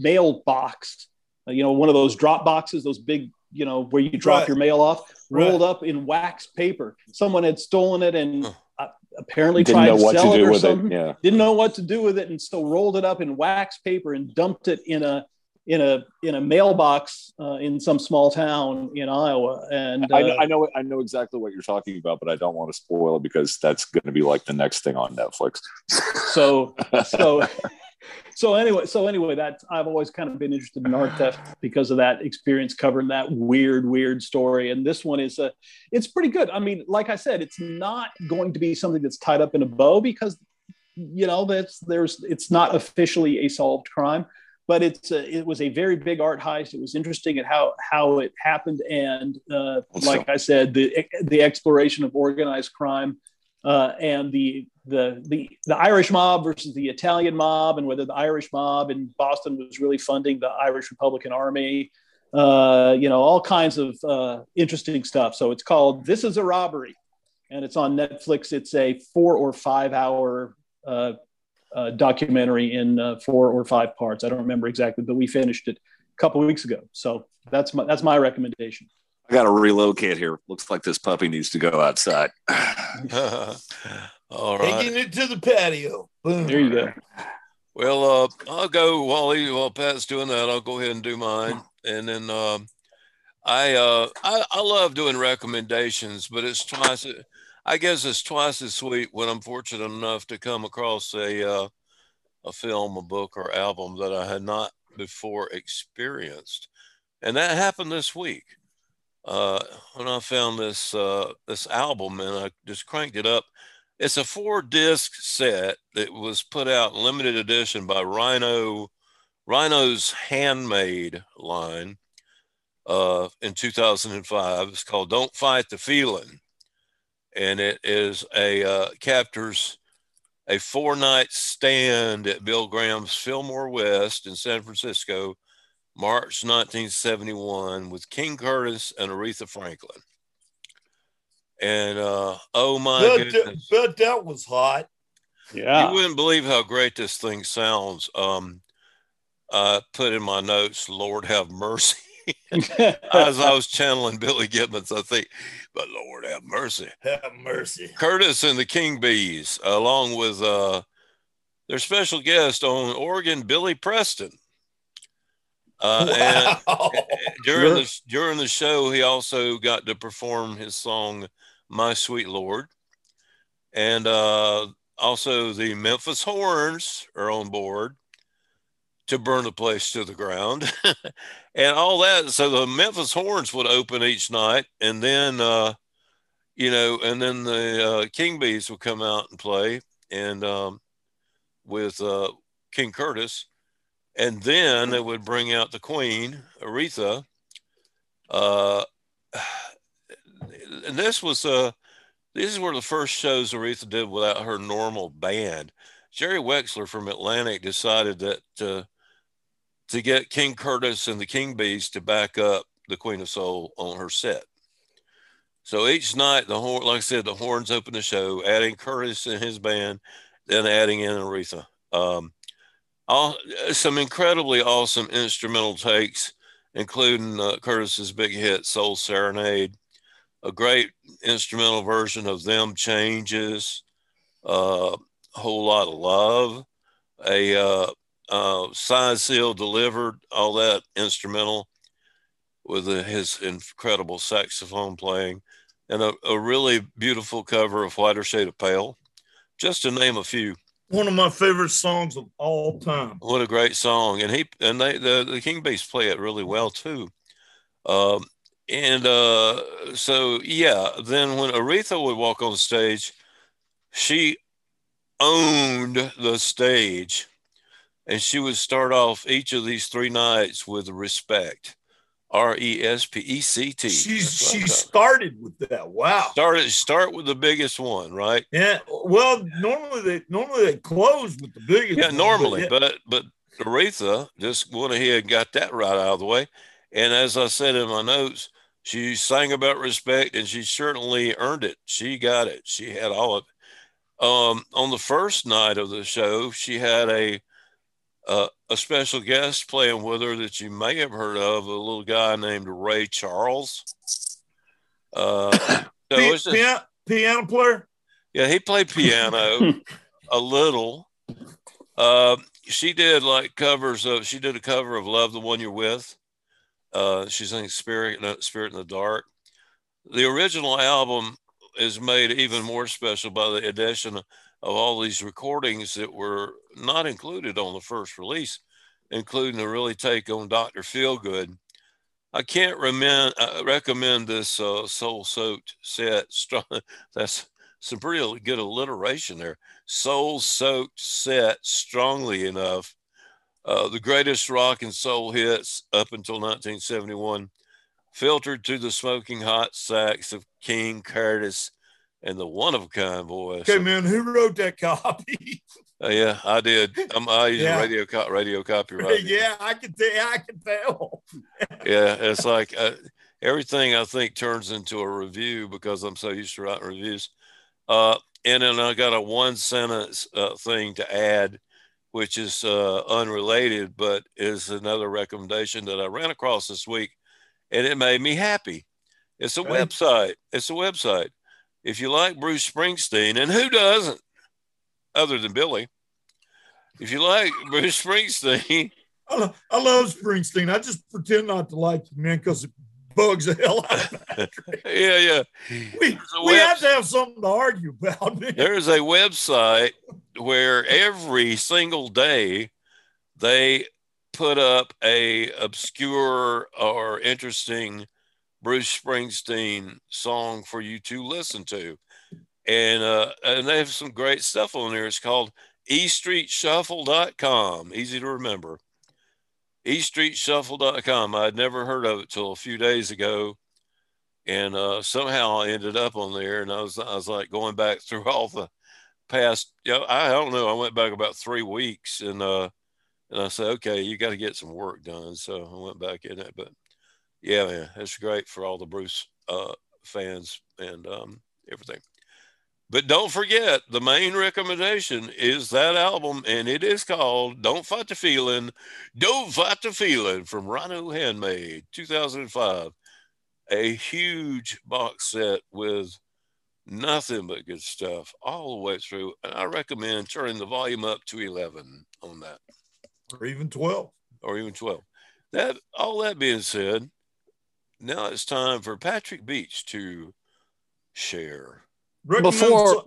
mailbox. You know, one of those drop boxes, those big, you know, where you drop right. your mail off, rolled right. up in wax paper. Someone had stolen it and uh, apparently Didn't tried to sell to it or something. It. Yeah. Didn't know what to do with it, and so rolled it up in wax paper and dumped it in a in a in a mailbox uh, in some small town in Iowa. And uh, I, I know I know exactly what you're talking about, but I don't want to spoil it because that's going to be like the next thing on Netflix. So so. So anyway, so anyway, that I've always kind of been interested in art theft because of that experience covering that weird, weird story. And this one is a, it's pretty good. I mean, like I said, it's not going to be something that's tied up in a bow because, you know, that's there's it's not officially a solved crime, but it's a, it was a very big art heist. It was interesting at how how it happened, and uh, like I said, the the exploration of organized crime. Uh, and the, the the the Irish mob versus the Italian mob, and whether the Irish mob in Boston was really funding the Irish Republican Army, uh, you know, all kinds of uh, interesting stuff. So it's called This Is a Robbery, and it's on Netflix. It's a four or five hour uh, uh, documentary in uh, four or five parts. I don't remember exactly, but we finished it a couple of weeks ago. So that's my that's my recommendation. I got to relocate here. Looks like this puppy needs to go outside. All right. Taking it to the patio. Boom. There you go. Well, uh, I'll go while, he, while Pat's doing that. I'll go ahead and do mine. And then uh, I, uh, I I love doing recommendations, but it's twice, I guess it's twice as sweet when I'm fortunate enough to come across a, uh, a film, a book, or album that I had not before experienced. And that happened this week. Uh, when I found this uh, this album and I just cranked it up. It's a four disc set that was put out limited edition by Rhino Rhino's Handmade line uh, in two thousand five. It's called "Don't Fight the Feeling," and it is a uh, captures a four night stand at Bill Graham's Fillmore West in San Francisco, March nineteen seventy-one, with King Curtis and Aretha Franklin. And uh, oh my but goodness. Th- but that was hot. Yeah. You wouldn't believe how great this thing sounds. Um, I put in my notes, Lord have mercy. As I was channeling Billy Gibbons, I think, but Lord have mercy. Have mercy. Curtis and the King Bees, along with uh, their special guest on organ, Billy Preston. Uh, wow. And during the during the show, he also got to perform his song "My Sweet Lord," and uh, also the Memphis Horns are on board to burn the place to the ground, and all that. So the Memphis Horns would open each night, and then uh, you know, and then the uh, King Bees would come out and play, and um, with uh, King Curtis. And then it would bring out the Queen, Aretha. Uh, and this was, uh, these were the first shows Aretha did without her normal band. Jerry Wexler from Atlantic decided that uh, to get King Curtis and the King Bees to back up the Queen of Soul on her set. So each night, the horn, like I said, the horns opened the show, adding Curtis and his band, then adding in Aretha. Um, all, some incredibly awesome instrumental takes, including uh, Curtis's big hit Soul Serenade, a great instrumental version of Them Changes, a uh, Whole Lot of Love, a uh, uh, Signed, Sealed, Delivered, all that instrumental with uh, his incredible saxophone playing, and a, a really beautiful cover of Whiter Shade of Pale, just to name a few. One of my favorite songs of all time. What a great song. And he and they, the, the King Bees play it really well, too. Um, and uh, so, yeah, then when Aretha would walk on stage, she owned the stage. And she would start off each of these three nights with Respect. R E S P E C T. She she started with that. Wow. Started start with the biggest one, right? Yeah. Well, normally they normally they close with the biggest. Yeah, one, normally, but, yeah. but but Aretha just went ahead and got that right out of the way. And as I said in my notes, she sang about respect, and she certainly earned it. She got it. She had all of it. Um, on the first night of the show, she had a. Uh, a special guest playing with her that you may have heard of, a little guy named Ray Charles. Uh, so P- just, piano, piano player? Yeah, he played piano a little. Uh, she did like covers of, she did a cover of Love the One You're With. Uh, she sang Spirit, uh, Spirit in the Dark. The original album is made even more special by the addition of of all these recordings that were not included on the first release, including a really take on Doctor Feelgood. I can't remember, I recommend this uh, Soul Soaked set. That's some pretty good alliteration there. Soul Soaked set strongly enough. Uh, the greatest rock and soul hits up until nineteen seventy-one, filtered through the smoking hot sax of King Curtis and the one-of-a-kind voice. Okay, man, who wrote that copy? uh, yeah, I did. Um, I use yeah. radio, co- radio copyright. Yeah, I can tell. I can tell. Yeah, it's like uh, everything I think turns into a review because I'm so used to writing reviews. Uh, and then I got a one-sentence uh, thing to add, which is uh, unrelated, but is another recommendation that I ran across this week, and it made me happy. It's a okay. website. It's a website. If you like Bruce Springsteen, and who doesn't, other than Billy? If you like Bruce Springsteen, I love, I love Springsteen. I just pretend not to like you, man, because it bugs the hell out of Patrick. yeah, yeah. We, we have to have something to argue about. Man. There is a website where every single day they put up a obscure or interesting Bruce Springsteen song for you to listen to. And uh, and they have some great stuff on there. It's called e street shuffle dot com. Easy to remember. e street shuffle dot com. I'd never heard of it till a few days ago. And uh, somehow I ended up on there. And I was, I was like going back through all the past, you know, I don't know. I went back about three weeks and, uh, and I said, okay, you got to get some work done. So I went back in it, but yeah, man, that's great for all the Bruce uh, fans and um, everything. But don't forget, the main recommendation is that album, and it is called Don't Fight the Feeling, Don't Fight the Feeling from Rhino Handmade, two thousand five. A huge box set with nothing but good stuff all the way through. And I recommend turning the volume up to eleven on that. Or even twelve. Or even twelve. That, all that being said, now it's time for Patrick Beach to share. Before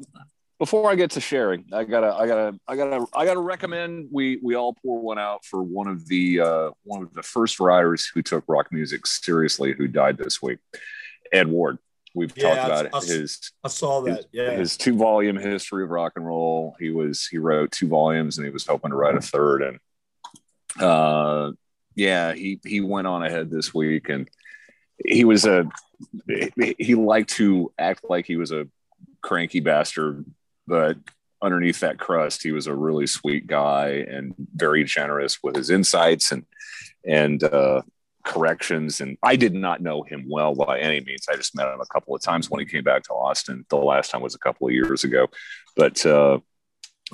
before I get to sharing, I gotta I gotta I gotta I gotta recommend we we all pour one out for one of the uh, one of the first writers who took rock music seriously, who died this week, Ed Ward. We've yeah, talked about I, I, his. I saw that. His, yeah, his two volume history of rock and roll. He was he wrote two volumes and he was hoping to write a third. And uh, yeah, he he went on ahead this week and. He was a, he liked to act like he was a cranky bastard, but underneath that crust, he was a really sweet guy and very generous with his insights and, and uh, corrections. And I did not know him well by any means. I just met him a couple of times when he came back to Austin. The last time was a couple of years ago, but, uh,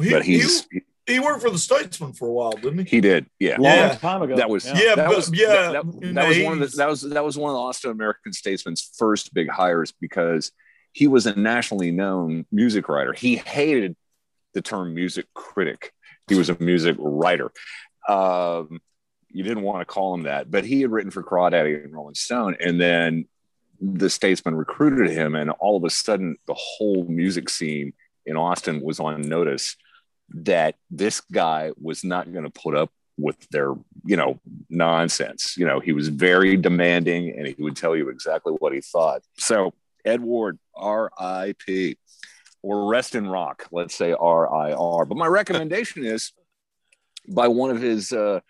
he, but he's, he, He worked for the Statesman for a while, didn't he? He did, yeah. Long yeah. time ago. That was yeah, yeah. That, but, was, yeah, that, that, that was one of the that was that was one of the Austin American Statesman's first big hires because he was a nationally known music writer. He hated the term music critic. He was a music writer. Um, you didn't want to call him that, but he had written for Crawdaddy and Rolling Stone, and then the Statesman recruited him, and all of a sudden, the whole music scene in Austin was on notice that this guy was not going to put up with their, you know, nonsense. You know, he was very demanding and he would tell you exactly what he thought. So Ed Ward, R I P, or Rest in Rock, let's say R I R. But my recommendation is by one of his uh,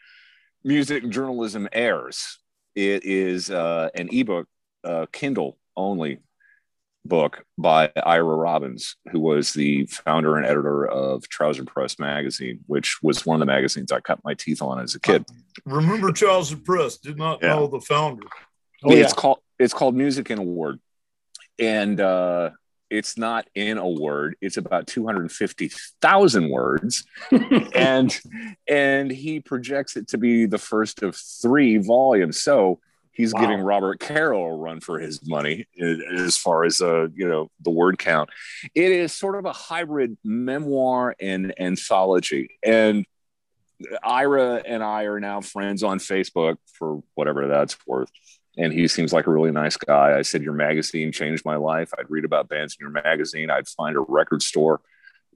music journalism heirs. It is uh, an ebook, uh, Kindle only, book by Ira Robbins, who was the founder and editor of Trouser Press magazine, which was one of the magazines I cut my teeth on as a kid. Remember Trouser Press? Did not yeah. know the founder. Oh, it's yeah. called it's called Music in a Word, and uh, it's not in a word. It's about two hundred fifty thousand words, and and he projects it to be the first of three volumes. So. He's wow. giving Robert Carroll a run for his money as far as, uh, you know, the word count. It is sort of a hybrid memoir and anthology. And Ira and I are now friends on Facebook for whatever that's worth. And he seems like a really nice guy. I said, your magazine changed my life. I'd read about bands in your magazine. I'd find a record store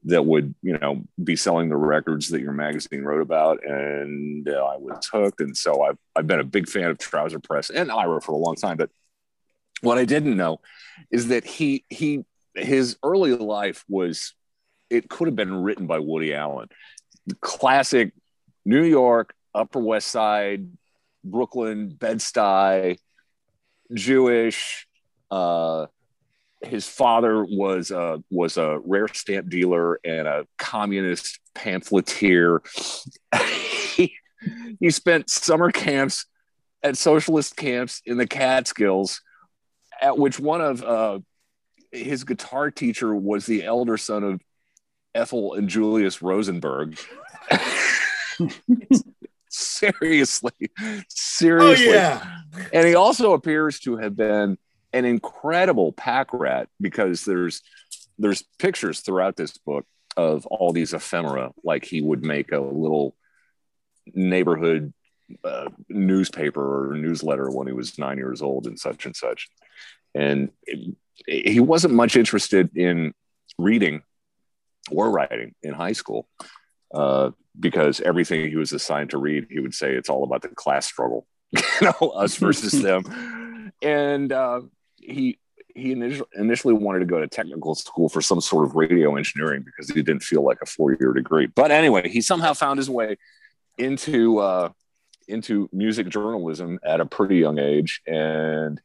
that would, you know, be selling the records that your magazine wrote about. And uh, I was hooked. And so I've, I've been a big fan of Trouser Press and Ira for a long time. But what I didn't know is that he, he, his early life was, it could have been written by Woody Allen. The classic New York, Upper West Side, Brooklyn, Bed-Stuy, Jewish, uh, his father was a, was a rare stamp dealer and a communist pamphleteer. he, he spent summer camps at socialist camps in the Catskills, at which one of uh, his guitar teacher was the elder son of Ethel and Julius Rosenberg. seriously, seriously. Oh, yeah. And he also appears to have been an incredible pack rat, because there's there's pictures throughout this book of all these ephemera. Like he would make a little neighborhood uh, newspaper or newsletter when he was nine years old and such and such. And it, it, he wasn't much interested in reading or writing in high school uh, because everything he was assigned to read, he would say it's all about the class struggle, you know, us versus them. And uh, he he initially, initially wanted to go to technical school for some sort of radio engineering because he didn't feel like a four-year degree. But anyway, he somehow found his way into uh, into music journalism at a pretty young age. And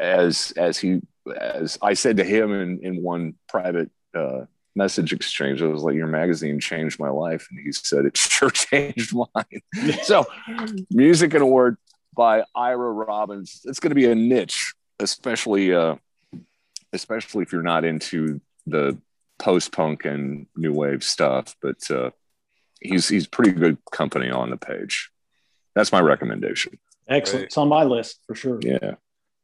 as as he as I said to him in, in one private uh, message exchange, I was like, your magazine changed my life. And he said, it sure changed mine. So Music in a Word by Ira Robbins. It's going to be a niche, especially uh, especially if you're not into the post-punk and new wave stuff. But uh, he's he's pretty good company on the page. That's my recommendation. Excellent. Great. It's on my list for sure. Yeah,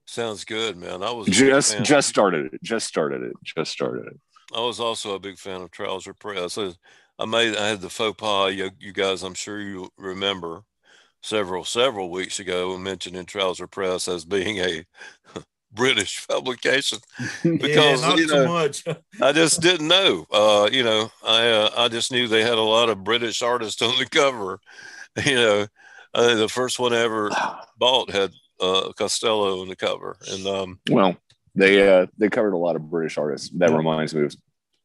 sounds good, man. I was just just started it. Just started it. Just started it. I was also a big fan of Trouser Press. I made I had the faux pas. You, you guys, I'm sure you remember. Several, several weeks ago, mentioned in Trouser Press as being a British publication because yeah, not you know, too much. I just didn't know. Uh, you know, I uh, I just knew they had a lot of British artists on the cover. You know, uh, the first one I ever bought had uh, Costello on the cover, and um, well, they uh, they covered a lot of British artists. That yeah. reminds me of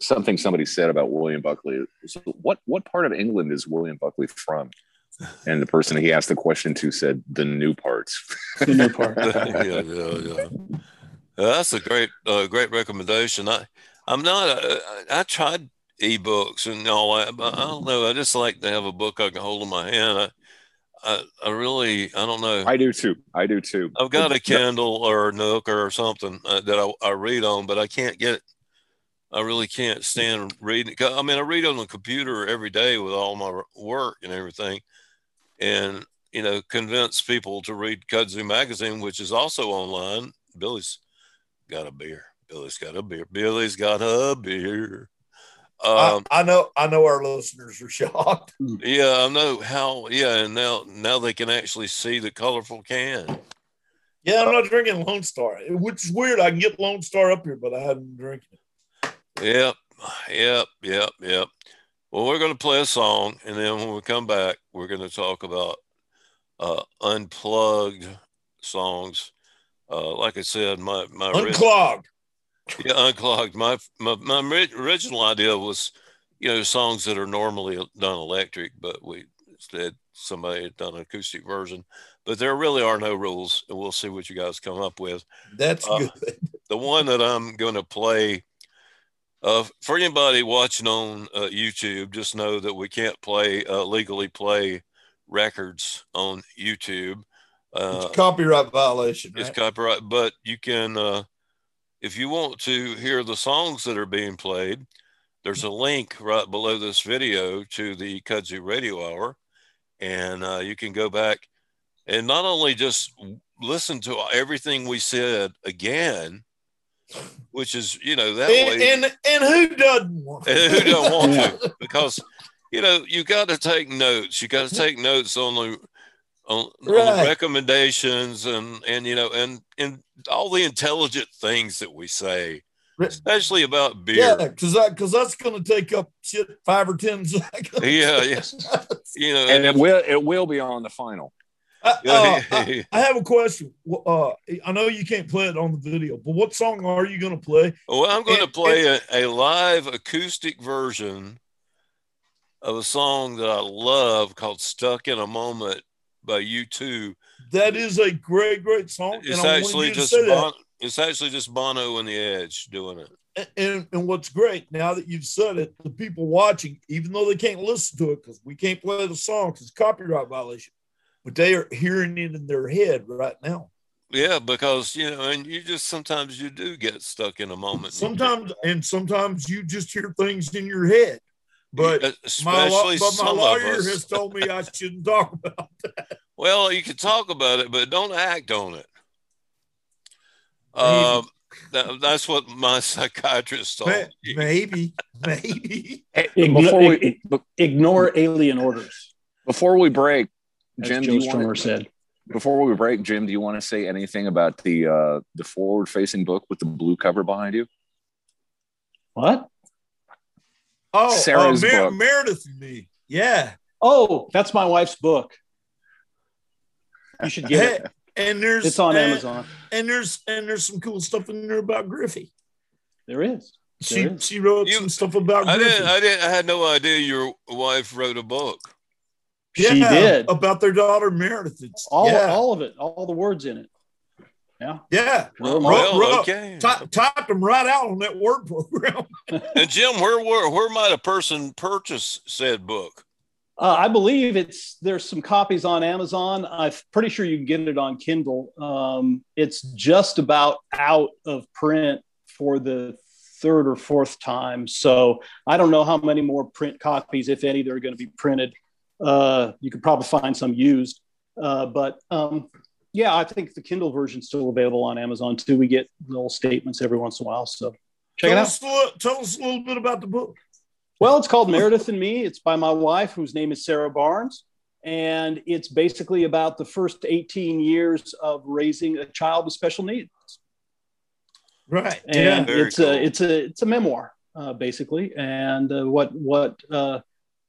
something somebody said about William Buckley. What what part of England is William Buckley from? And the person he asked the question to said, the new parts. The new parts. yeah, yeah, yeah. That's a great, uh, great recommendation. I, I'm not, a, I, I tried ebooks and all that, but I don't know. I just like to have a book I can hold in my hand. I, I, I really, I don't know. I do too. I do too. I've got a Kindle or a Nook or something uh, that I, I read on, but I can't get I really can't stand reading. I mean, I read on the computer every day with all my work and everything, and, you know, convince people to read Kudzu Magazine, which is also online. Billy's got a beer. Billy's got a beer. Billy's got a beer. Um, I, I know. I know our listeners are shocked. Yeah, I know how. Yeah, and now now they can actually see the colorful can. Yeah, I'm not drinking Lone Star, which is weird. I can get Lone Star up here, but I haven't been drinking it. Yep, yep, yep, yep. Well, we're going to play a song, and then when we come back, we're going to talk about uh, unplugged songs. Uh, like I said, my my unclogged. Yeah, unclogged. My, my my original idea was, you know, songs that are normally done electric, but we instead somebody had done an acoustic version. But there really are no rules, and we'll see what you guys come up with. That's uh, good. The one that I'm going to play, uh, for anybody watching on uh, YouTube, just know that we can't play uh, legally play records on YouTube. Uh, it's copyright violation. Right? It's copyright, but you can. Uh, If you want to hear the songs that are being played, there's a link right below this video to the Kudzu Radio Hour. And uh, you can go back and not only just listen to everything we said again, which is, you know, that and, way. And, and who doesn't want to? And who doesn't want to? Because, you know, you got to take notes. You got to take notes on the On, right. on the recommendations and, and, you know, and, and all the intelligent things that we say, especially about beer. Yeah, because that, because that's going to take up shit five or ten seconds. Yeah, yes. You know, and, and it will it will be on the final. I, uh, I, I have a question. Uh, I know you can't play it on the video, but what song are you going to play? Well, I'm going to play and, a, a live acoustic version of a song that I love called "Stuck in a Moment" by U two. That is a great, great song. It's and actually just Bono, it's actually just Bono and the Edge doing it. And, and and what's great, now that you've said it, the people watching, even though they can't listen to it because we can't play the song because copyright violation, but they are hearing it in their head right now. Yeah, because, you know, and you just sometimes you do get stuck in a moment. Sometimes, and sometimes you just hear things in your head. But Especially my, but my lawyer has told me I shouldn't talk about that. Well, you can talk about it, but don't act on it. Um, that, that's what my psychiatrist told me. Maybe, maybe. Before we, ignore alien orders. Before we break, Jim, do you want to, said. Before we break, Jim, do you want to say anything about the uh, the forward-facing book with the blue cover behind you? What? Oh, Sarah's uh, Mer- book. Meredith and me. Yeah. Oh, that's my wife's book. You should get it. And there's it's on and, Amazon. And there's and there's some cool stuff in there about Griffey. There is. There she is. She wrote you, some stuff about I Griffey. Didn't, I didn't. I had no idea your wife wrote a book. Yeah, she did, about their daughter Meredith. It's, all yeah. all of it. All the words in it. Yeah. Yeah. Well, well, well, okay. Typed type them right out on that Word program. And Jim, where where where might a person purchase said book? Uh, I believe it's there's some copies on Amazon. I'm pretty sure you can get it on Kindle. Um, it's just about out of print for the third or fourth time. So I don't know how many more print copies, if any, that are going to be printed. Uh, you could probably find some used, uh, but. Um, Yeah, I think the Kindle version is still available on Amazon too. We get little statements every once in a while, so check tell it out. Us a, tell us a little bit about the book. Well, it's called Meredith and Me. It's by my wife, whose name is Sarah Barnes, and it's basically about the first eighteen years of raising a child with special needs. Right, and yeah, it's cool. a it's a it's a memoir uh, basically, and uh, what what uh,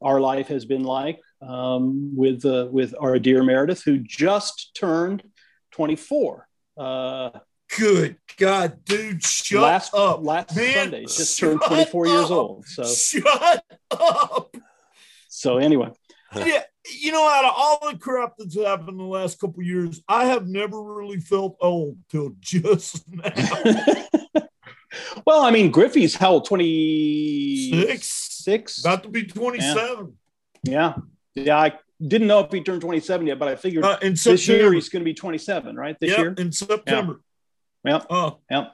our life has been like. Um, with uh, with our dear Meredith, who just turned twenty-four. Uh, Good God, dude! Shut last, up! Last man, Sunday, just turned twenty-four up. Years old. So shut up. So anyway, yeah, you know, out of all the crap that's happened in the last couple of years, I have never really felt old till just now. Well, I mean, Griffey's how old? Twenty-six. Six. About to be twenty-seven. Yeah. yeah. Yeah, I didn't know if he turned twenty-seven yet, but I figured uh, this year he's going to be twenty-seven, right? This yep, year in September. Yeah. Yep. Uh, yep.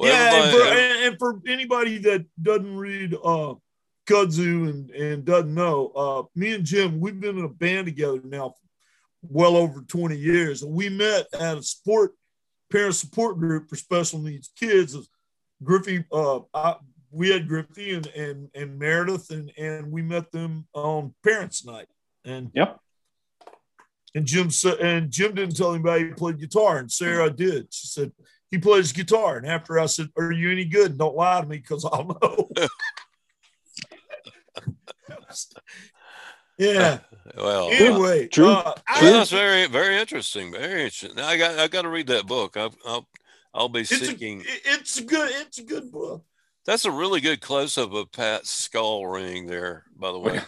Well, yeah, and for, and, and for anybody that doesn't read uh, Kudzu and, and doesn't know, uh, me and Jim, we've been in a band together now for well over twenty years. And we met at a sport parent support group for special needs kids. Griffey, uh, I, we had Griffey and, and, and Meredith, and, and we met them on Parents Night. And yep. And Jim and Jim didn't tell anybody he played guitar, and Sarah did. She said, he plays guitar. And after I said, are you any good? Don't lie to me, because I'll know. Yeah. Well, anyway, true. Uh, I, well, that's very, very interesting. Very interesting. Now I got, I got to read that book. I, I'll, I'll be it's seeking. A, it's a good. It's a good book. That's a really good close-up of Pat's skull ring there, by the way.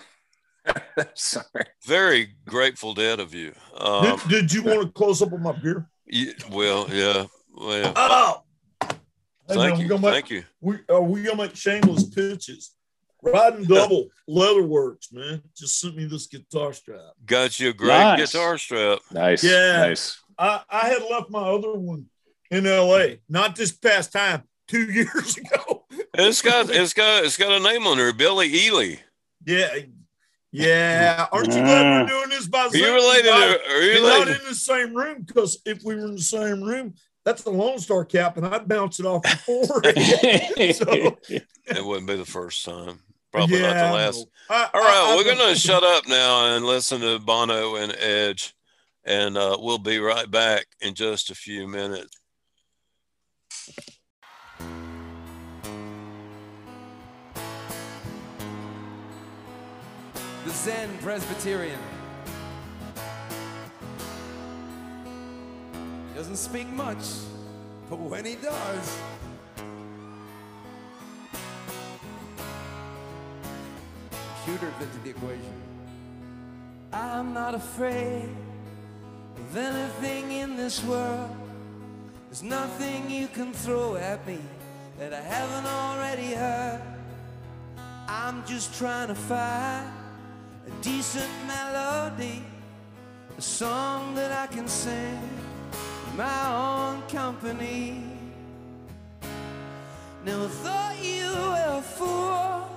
Sorry. Very Grateful Dead of you. Um, did, did you want to close up on my beer? Yeah, well, yeah. Well, oh. Thank hey, man, you. Make, thank you. We are uh, we gonna make shameless pitches. Riding Double Leatherworks, man. Just sent me this guitar strap. Got you a great nice. guitar strap. Nice. Yeah. Nice. I, I had left my other one in L A, not this past time, two years ago. it's got it's got it's got a name on her, Billy Ely. Yeah. Yeah, aren't you glad we're doing this by Zoom? Are you related? Are you related? Not in the same room, because if we were in the same room, that's a Lone Star cap, and I'd bounce it off before. So, it wouldn't be the first time, probably yeah, not the last. I, All right, I, I, we're I, gonna I, shut up now and listen to Bono and Edge, and uh, we'll be right back in just a few minutes. The Zen Presbyterian doesn't speak much, but when he does, Shooter fits the equation. I'm not afraid of anything in this world. There's nothing you can throw at me that I haven't already heard. I'm just trying to find a decent melody, a song that I can sing in my own company. Never thought you were a fool,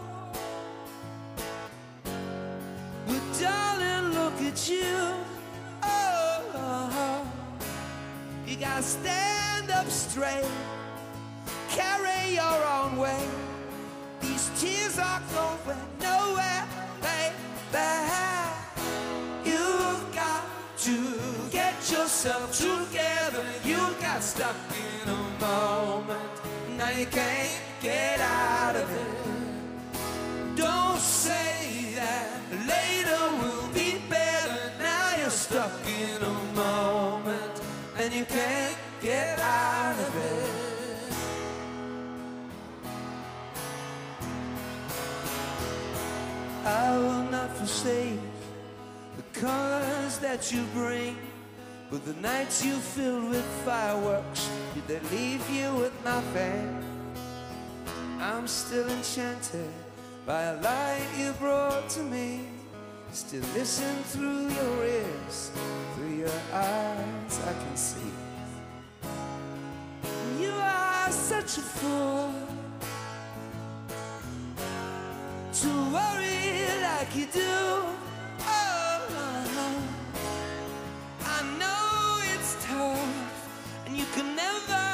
but darling, look at you. Oh, you gotta stand up straight, carry your own way. These tears are going nowhere, babe. You've got to get yourself together. You got stuck in a moment. Now you can't get out of it. Don't say that later will be better. Now you're stuck in a moment, and you can't get out of it. I will not forsake the colors that you bring, but the nights you fill with fireworks, did they leave you with nothing? I'm still enchanted by a light you brought to me. Still listen through your ears, through your eyes I can see. You are such a fool to worry like you do. Oh, I know it's tough, and you can never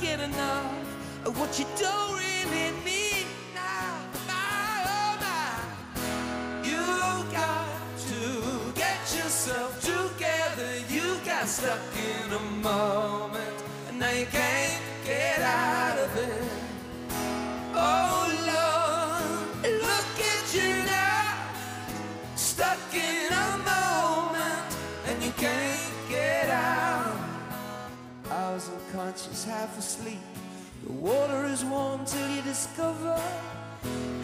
get enough of what you don't really need now. My, oh my, you got to get yourself together. You got stuck in a moment, and now you can't get out of it. Oh Lord, stuck in a moment, and you can't get out. I was unconscious, half asleep. The water is warm till you discover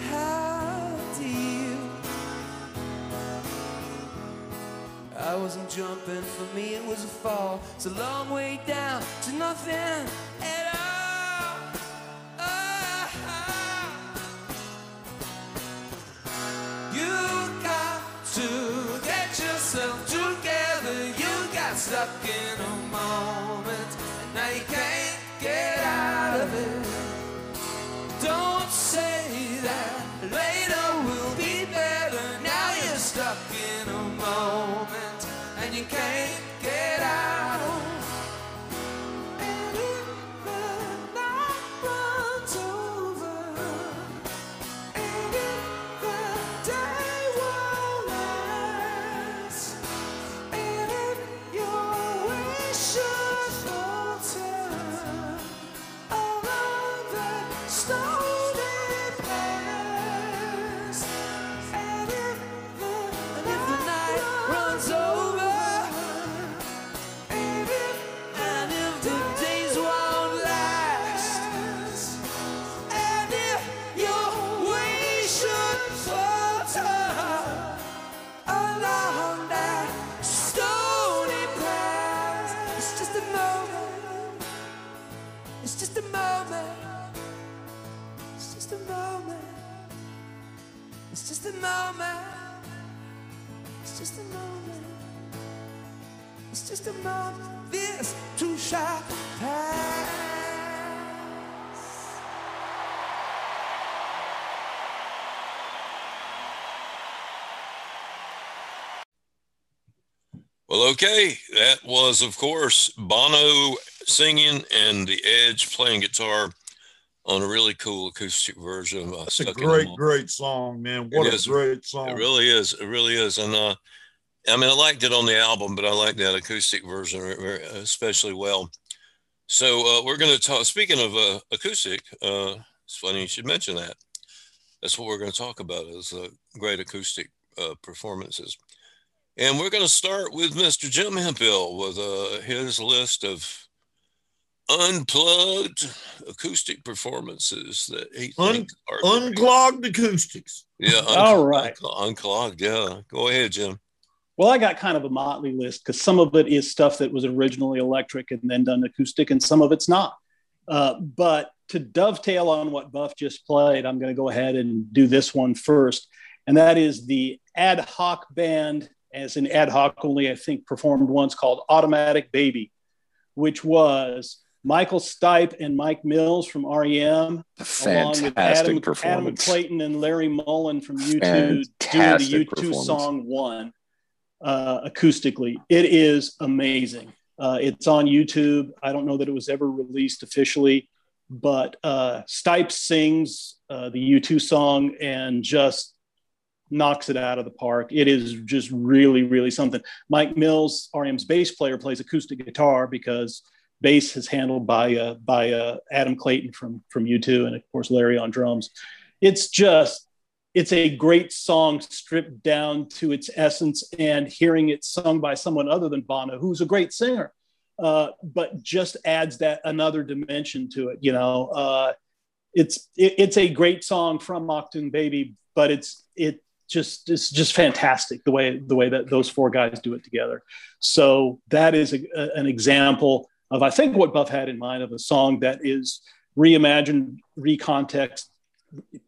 how deep. I wasn't jumping, for me it was a fall. It's a long way down to nothing at all. Oh. You to get yourself together, you got stuck in a moment, and now you can't get out of it. stuck in a moment and you can't get out. And if the night runs over, and if the day won't last, and if your wishes falter along the stormy past, and if the, and if the night runs over, and if and if the days won't last, and if your wishes falter along that stony path, it's just a moment. It's just a moment. It's just a moment. It's just a moment. It's just a moment. It's just a moment. This too shall pass. Well, okay. That was, of course, Bono singing and the Edge playing guitar on a really cool acoustic version of uh, It's a Stuck in great, Mall. great song, man. What It a is. great song. It really is. It really is. And uh, I mean, I liked it on the album, but I like that acoustic version especially well. So uh, we're going to talk, speaking of uh, acoustic, uh, it's funny you should mention that. That's what we're going to talk about is uh, great acoustic uh, performances. And we're going to start with Mister Jim Hemphill with uh, his list of unplugged acoustic performances that he Un- thinks are great. Unclogged acoustics. Yeah. Uncl- All right. Uncl- unclogged. Yeah. Go ahead, Jim. Well, I got kind of a motley list because some of it is stuff that was originally electric and then done acoustic, and some of it's not. Uh, but to dovetail on what Buff just played, I'm going to go ahead and do this one first. And that is the ad hoc band, as in ad hoc only, I think, performed once, called Automatic Baby, which was Michael Stipe and Mike Mills from R E M, fantastic, along with Adam, Adam Clayton and Larry Mullen from U two, fantastic, doing the U two song One uh, acoustically. It is amazing. Uh, it's on YouTube. I don't know that it was ever released officially, but uh, Stipe sings uh, the U two song and just knocks it out of the park. It is just really, really something. Mike Mills, R E M's bass player, plays acoustic guitar because bass is handled by uh, by uh, Adam Clayton from from U two, and of course Larry on drums. It's just, it's a great song stripped down to its essence, and hearing it sung by someone other than Bono, who's a great singer, uh, but just adds that another dimension to it. You know, uh, it's it, it's a great song from Achtung Baby, but it's it just it's just fantastic the way the way that those four guys do it together. So that is a, a, an example of, I think, what Buff had in mind, of a song that is reimagined, recontext,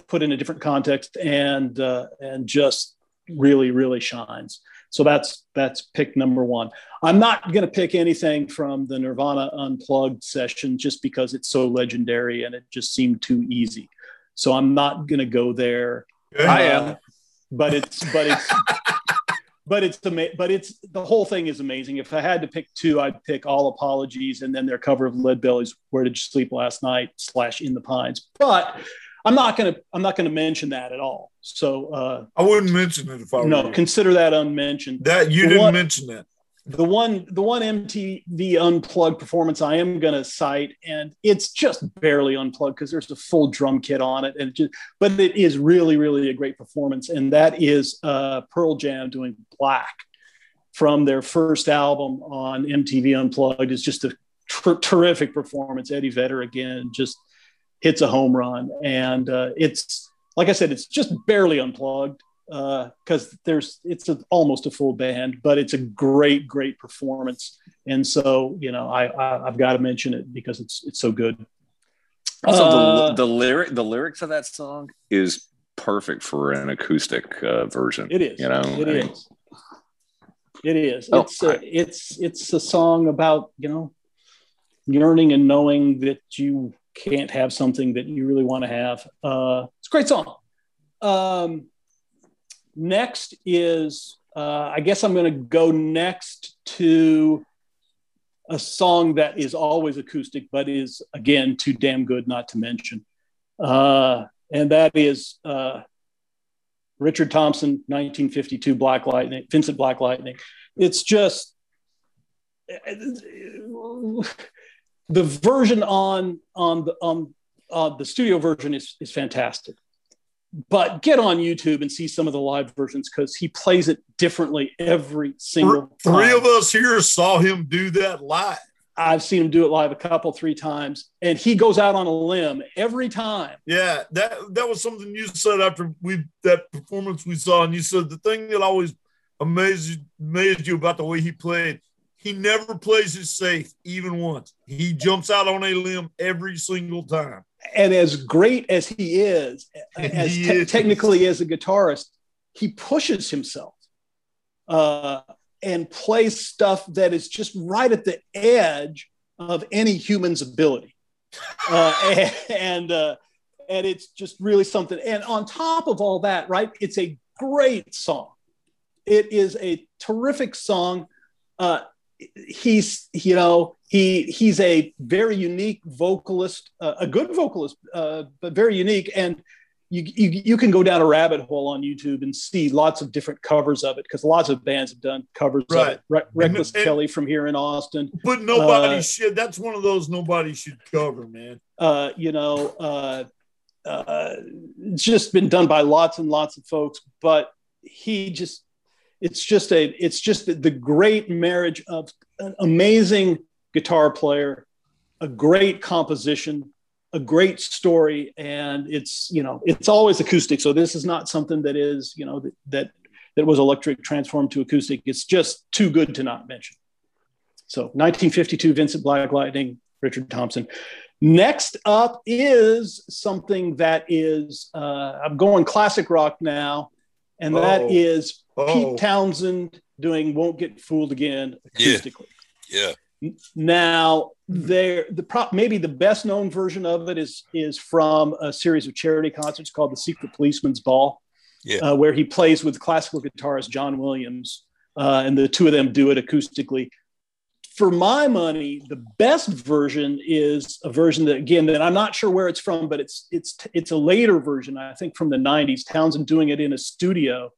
put in a different context, and uh, and just really, really shines. So that's that's pick number one. I'm not going to pick anything from the Nirvana Unplugged session just because it's so legendary and it just seemed too easy. So I'm not going to go there. Yeah. I am, but it's but it's. But it's the but it's the whole thing is amazing. If I had to pick two, I'd pick All Apologies and then their cover of Leadbelly's "Where Did You Sleep Last Night" slash "In the Pines." But I'm not gonna I'm not gonna mention that at all. So uh, I wouldn't mention it if I were no. You. Consider that unmentioned. That you the didn't one, mention that. The one the one M T V Unplugged performance I am gonna cite, and it's just barely unplugged because there's a full drum kit on it, and it just, but it is really, really a great performance, and that is uh, Pearl Jam doing "Black" from their first album on M T V Unplugged. It's just a tr- terrific performance. Eddie Vedder again just hits a home run, and uh, it's, like I said, it's just barely unplugged. Uh, because there's it's a, almost a full band, but it's a great, great performance, and so you know I, I I've got to mention it because it's it's so good. Also, uh, the the lyric the lyrics of that song is perfect for an acoustic uh, version. It is, you know, it I mean, is, it is. Oh, it's a, I, it's it's a song about, you know, yearning and knowing that you can't have something that you really want to have. Uh, it's a great song. Um, Next is, uh, I guess I'm going to go next to a song that is always acoustic, but is, again, too damn good not to mention. Uh, and that is uh, Richard Thompson, nineteen fifty-two, Black Lightning, Vincent Black Lightning. It's just the version on on the on uh, the studio version is is fantastic, but get on YouTube and see some of the live versions because he plays it differently every single time. Three of us here saw him do that live. I've seen him do it live a couple, three times, and he goes out on a limb every time. Yeah, that that was something you said after we that performance we saw, and you said the thing that always amazed amazed you about the way he played. He never plays it safe, even once. He jumps out on a limb every single time. And as great as he is, as he te- is. technically as a guitarist, he pushes himself uh, and plays stuff that is just right at the edge of any human's ability. Uh, and and, uh, and it's just really something. And on top of all that, right, it's a great song. It is a terrific song. Uh, He's, you know, he he's a very unique vocalist, uh, a good vocalist, uh, but very unique. And you, you you can go down a rabbit hole on YouTube and see lots of different covers of it because lots of bands have done covers right. of it. Re- Reckless and, and, Kelly from here in Austin, but nobody uh, should. That's one of those nobody should cover, man. Uh, you know, uh, uh, it's just been done by lots and lots of folks, but he just. It's just a, it's just the great marriage of an amazing guitar player, a great composition, a great story, and it's, you know, it's always acoustic. So this is not something that is, you know, that that, that was electric transformed to acoustic. It's just too good to not mention. So nineteen fifty-two, Vincent Black Lightning, Richard Thompson. Next up is something that is, uh, I'm going classic rock now, and that oh. is. Oh. Pete Townsend doing "Won't Get Fooled Again" acoustically. Yeah. yeah. Now, there the prop maybe the best known version of it is is from a series of charity concerts called "The Secret Policeman's Ball," yeah. uh, where he plays with classical guitarist John Williams, uh, and the two of them do it acoustically. For my money, the best version is a version that again that I'm not sure where it's from, but it's it's it's a later version, I think, from the nineties. Townsend doing it in a studio.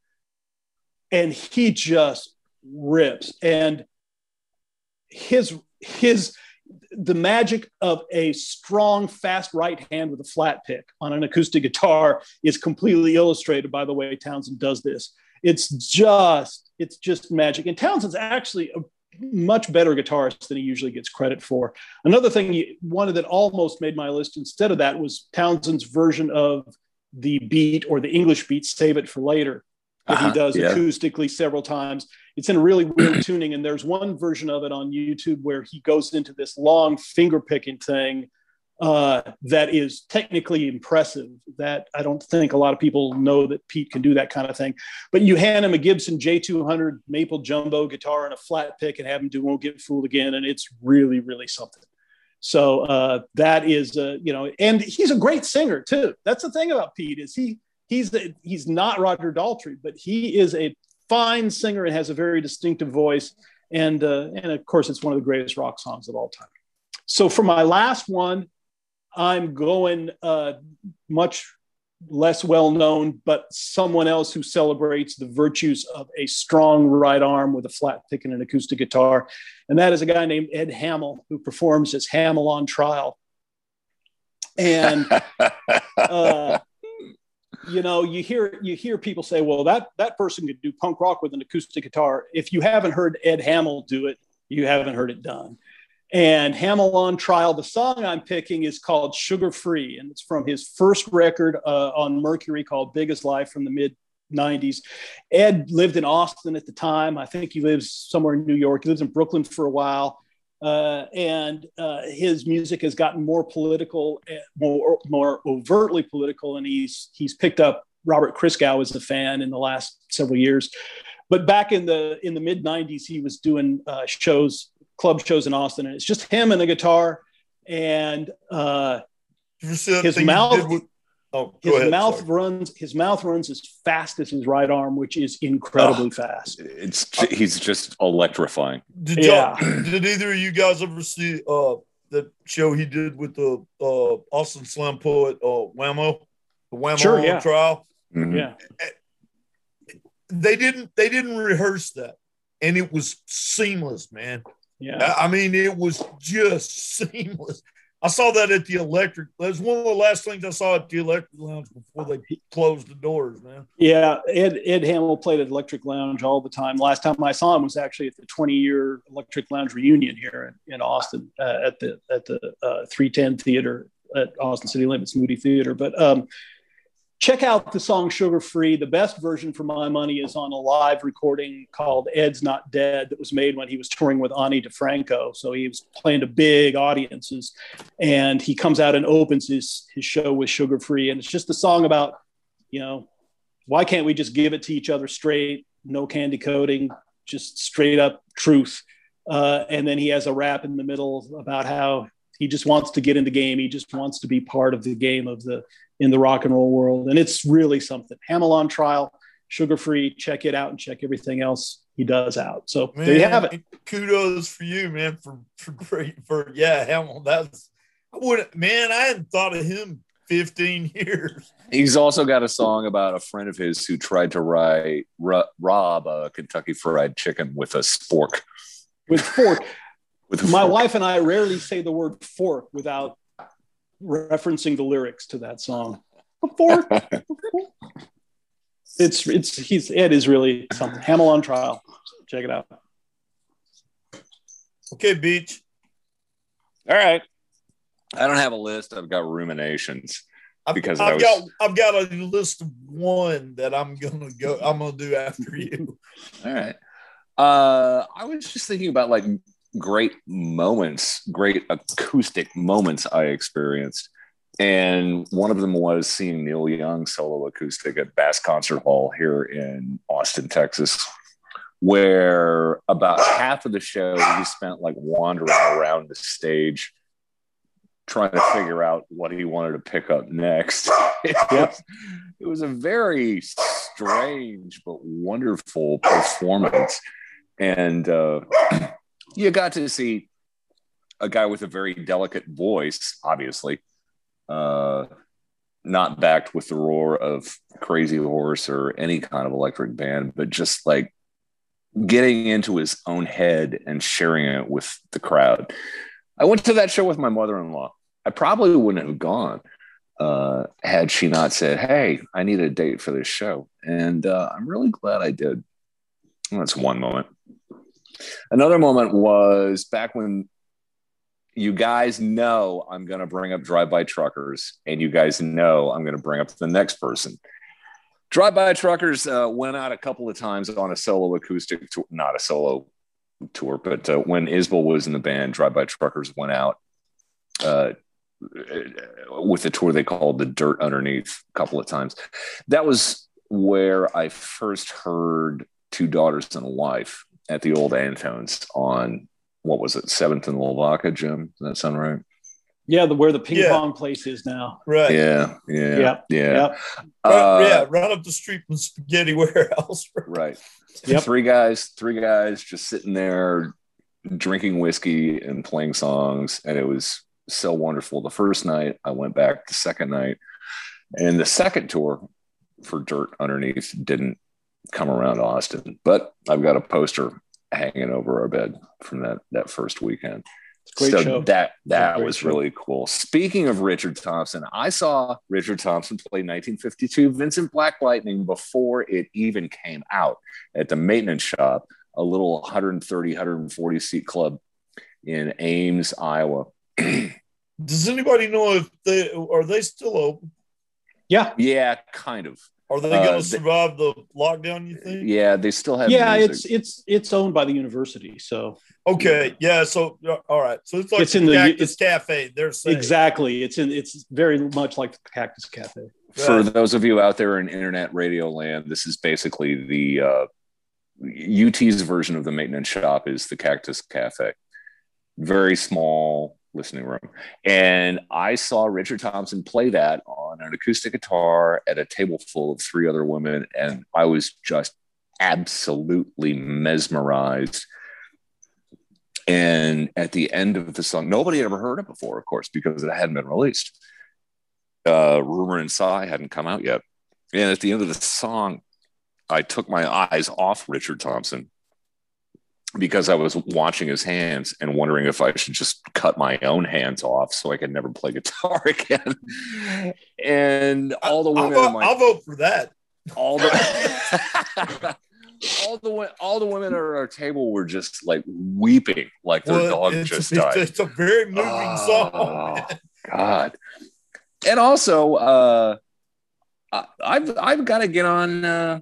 And he just rips, and his his the magic of a strong, fast right hand with a flat pick on an acoustic guitar is completely illustrated by the way Townsend does this. It's just it's just magic. And Townsend's actually a much better guitarist than he usually gets credit for. Another thing, one that almost made my list instead of that was Townsend's version of the beat or the English beat, "Save It for Later." That uh-huh, he does yeah. acoustically several times. It's in a really weird tuning, and there's one version of it on YouTube where he goes into this long finger picking thing uh, that is technically impressive. That I don't think a lot of people know that Pete can do that kind of thing. But you hand him a Gibson J two hundred Maple Jumbo guitar and a flat pick, and have him do "Won't Get Fooled Again," and it's really, really something. So uh, that is, uh, you know, and he's a great singer too. That's the thing about Pete is he. He's he's not Roger Daltrey, but he is a fine singer and has a very distinctive voice. And, uh, and of course, it's one of the greatest rock songs of all time. So for my last one, I'm going uh, much less well-known, but someone else who celebrates the virtues of a strong right arm with a flat pick and an acoustic guitar. And that is a guy named Ed Hamill, who performs as Hamill on Trial. And... Uh, You know, you hear you hear people say, well, that, that person could do punk rock with an acoustic guitar. If you haven't heard Ed Hamill do it, you haven't heard it done. And Hamill on Trial, the song I'm picking is called "Sugar Free," and it's from his first record uh, on Mercury called "Big as Life" from the mid nineties. Ed lived in Austin at the time. I think he lives somewhere in New York. He lives in Brooklyn for a while. Uh, and uh, his music has gotten more political, more more overtly political, and he's he's picked up Robert Christgau as a fan in the last several years. But back in the in the mid nineties, he was doing uh, shows, club shows in Austin, and it's just him and a guitar, and uh, his mouth. With, Oh, his ahead, mouth sorry. runs. His mouth runs as fast as his right arm, which is incredibly oh, fast. It's he's just electrifying. Did yeah. Did either of you guys ever see uh, the show he did with the uh, Austin slam poet uh, Whammo? The Whammo sure, yeah. trial. Mm-hmm. Yeah. They didn't. They didn't rehearse that, and it was seamless, man. Yeah. I mean, it was just seamless. I saw that at the Electric. That was one of the last things I saw at the Electric Lounge before they closed the doors, man. Yeah, Ed Ed Hamill played at Electric Lounge all the time. Last time I saw him was actually at the twenty-year Electric Lounge reunion here in, in Austin uh, at the at the uh, three ten Theater at Austin City Limits, Moody Theater. But um, check out the song Sugar Free. The best version, for my money, is on a live recording called Ed's Not Dead that was made when he was touring with Ani DiFranco. So he was playing to big audiences, and he comes out and opens his, his show with Sugar Free. And it's just a song about, you know, why can't we just give it to each other straight, no candy coating, just straight up truth. Uh, and then he has a rap in the middle about how he just wants to get in the game. He just wants to be part of the game of the, in the rock and roll world. And it's really something. Hamill on trial, Sugar Free, check it out and check everything else he does out. So man, there you have it. Kudos for you, man, for, for, for yeah, Hamill. That's, I wouldn't, man, I hadn't thought of him fifteen years. He's also got a song about a friend of his who tried to ride, r- rob a Kentucky Fried Chicken with a fork. With fork. With my fork. Wife and I rarely say the word fork without referencing the lyrics to that song. Fork. it's it's he's Ed is really something. Hamill on trial. Check it out. Okay, Beach. All right. I don't have a list. I've got ruminations because I've, I've was... got I've got a list of one that I'm gonna go. I'm gonna do after you. All right. Uh, I was just thinking about like. great moments, great acoustic moments I experienced. And one of them was seeing Neil Young solo acoustic at Bass Concert Hall here in Austin, Texas, where about half of the show he spent like wandering around the stage trying to figure out what he wanted to pick up next. It was, it was a very strange but wonderful performance. And uh you got to see a guy with a very delicate voice, obviously, uh, not backed with the roar of Crazy Horse or any kind of electric band, but just like getting into his own head and sharing it with the crowd. I went to that show with my mother-in-law. I probably wouldn't have gone uh, had she not said, hey, I need a date for this show. And uh, I'm really glad I did. Well, that's one moment. Another moment was back when you guys know I'm going to bring up Drive-By Truckers, and you guys know I'm going to bring up the next person. Drive-By Truckers uh, went out a couple of times on a solo acoustic tour, not a solo tour, but uh, when Isbell was in the band, Drive-By Truckers went out uh, with a tour they called The Dirt Underneath a couple of times. That was where I first heard Two Daughters and a Wife, at the old Antones on, what was it, seventh and Lavaca, Jim? Does that sound right? Yeah, the where the ping yeah. pong place is now. Right. Yeah, yeah, yep. yeah. Yep. Uh, right, yeah, right up the street from Spaghetti Warehouse. Right. Yep. Three guys, three guys just sitting there drinking whiskey and playing songs, and it was so wonderful. The first night, I went back the second night, and the second tour for Dirt Underneath didn't come around Austin, but I've got a poster hanging over our bed from that that first weekend. Great so show. that that was show. really cool. Speaking of Richard Thompson, I saw Richard Thompson play nineteen fifty-two Vincent Black Lightning before it even came out at the Maintenance Shop, a little one thirty, one forty seat club in Ames, Iowa. Does anybody know if they are they still open? Yeah, yeah, kind of. Are they going to uh, survive the lockdown, you think? Yeah, they still have Yeah, music. it's it's it's owned by the university, so. Okay, yeah, so all right. So it's like it's the in Cactus the, it's, Cafe. They're safe. Exactly. It's in it's very much like the Cactus Cafe. Right. For those of you out there in internet radio land, this is basically the uh, U T's version of the Maintenance Shop is the Cactus Cafe. Very small listening room. And I saw Richard Thompson play that on an acoustic guitar at a table full of three other women. And I was just absolutely mesmerized. And at the end of the song, nobody had ever heard it before, of course, because it hadn't been released. Uh, Rumor and Sigh hadn't come out yet. And at the end of the song, I took my eyes off Richard Thompson because I was watching his hands and wondering if I should just cut my own hands off so I could never play guitar again. And all the women, I'll, in my, I'll vote for that. All the all the all the women at our table were just like weeping, like their well, dog just it's, died. It's a very moving oh, song. Man. God. And also, uh, I've I've got to get on. Uh,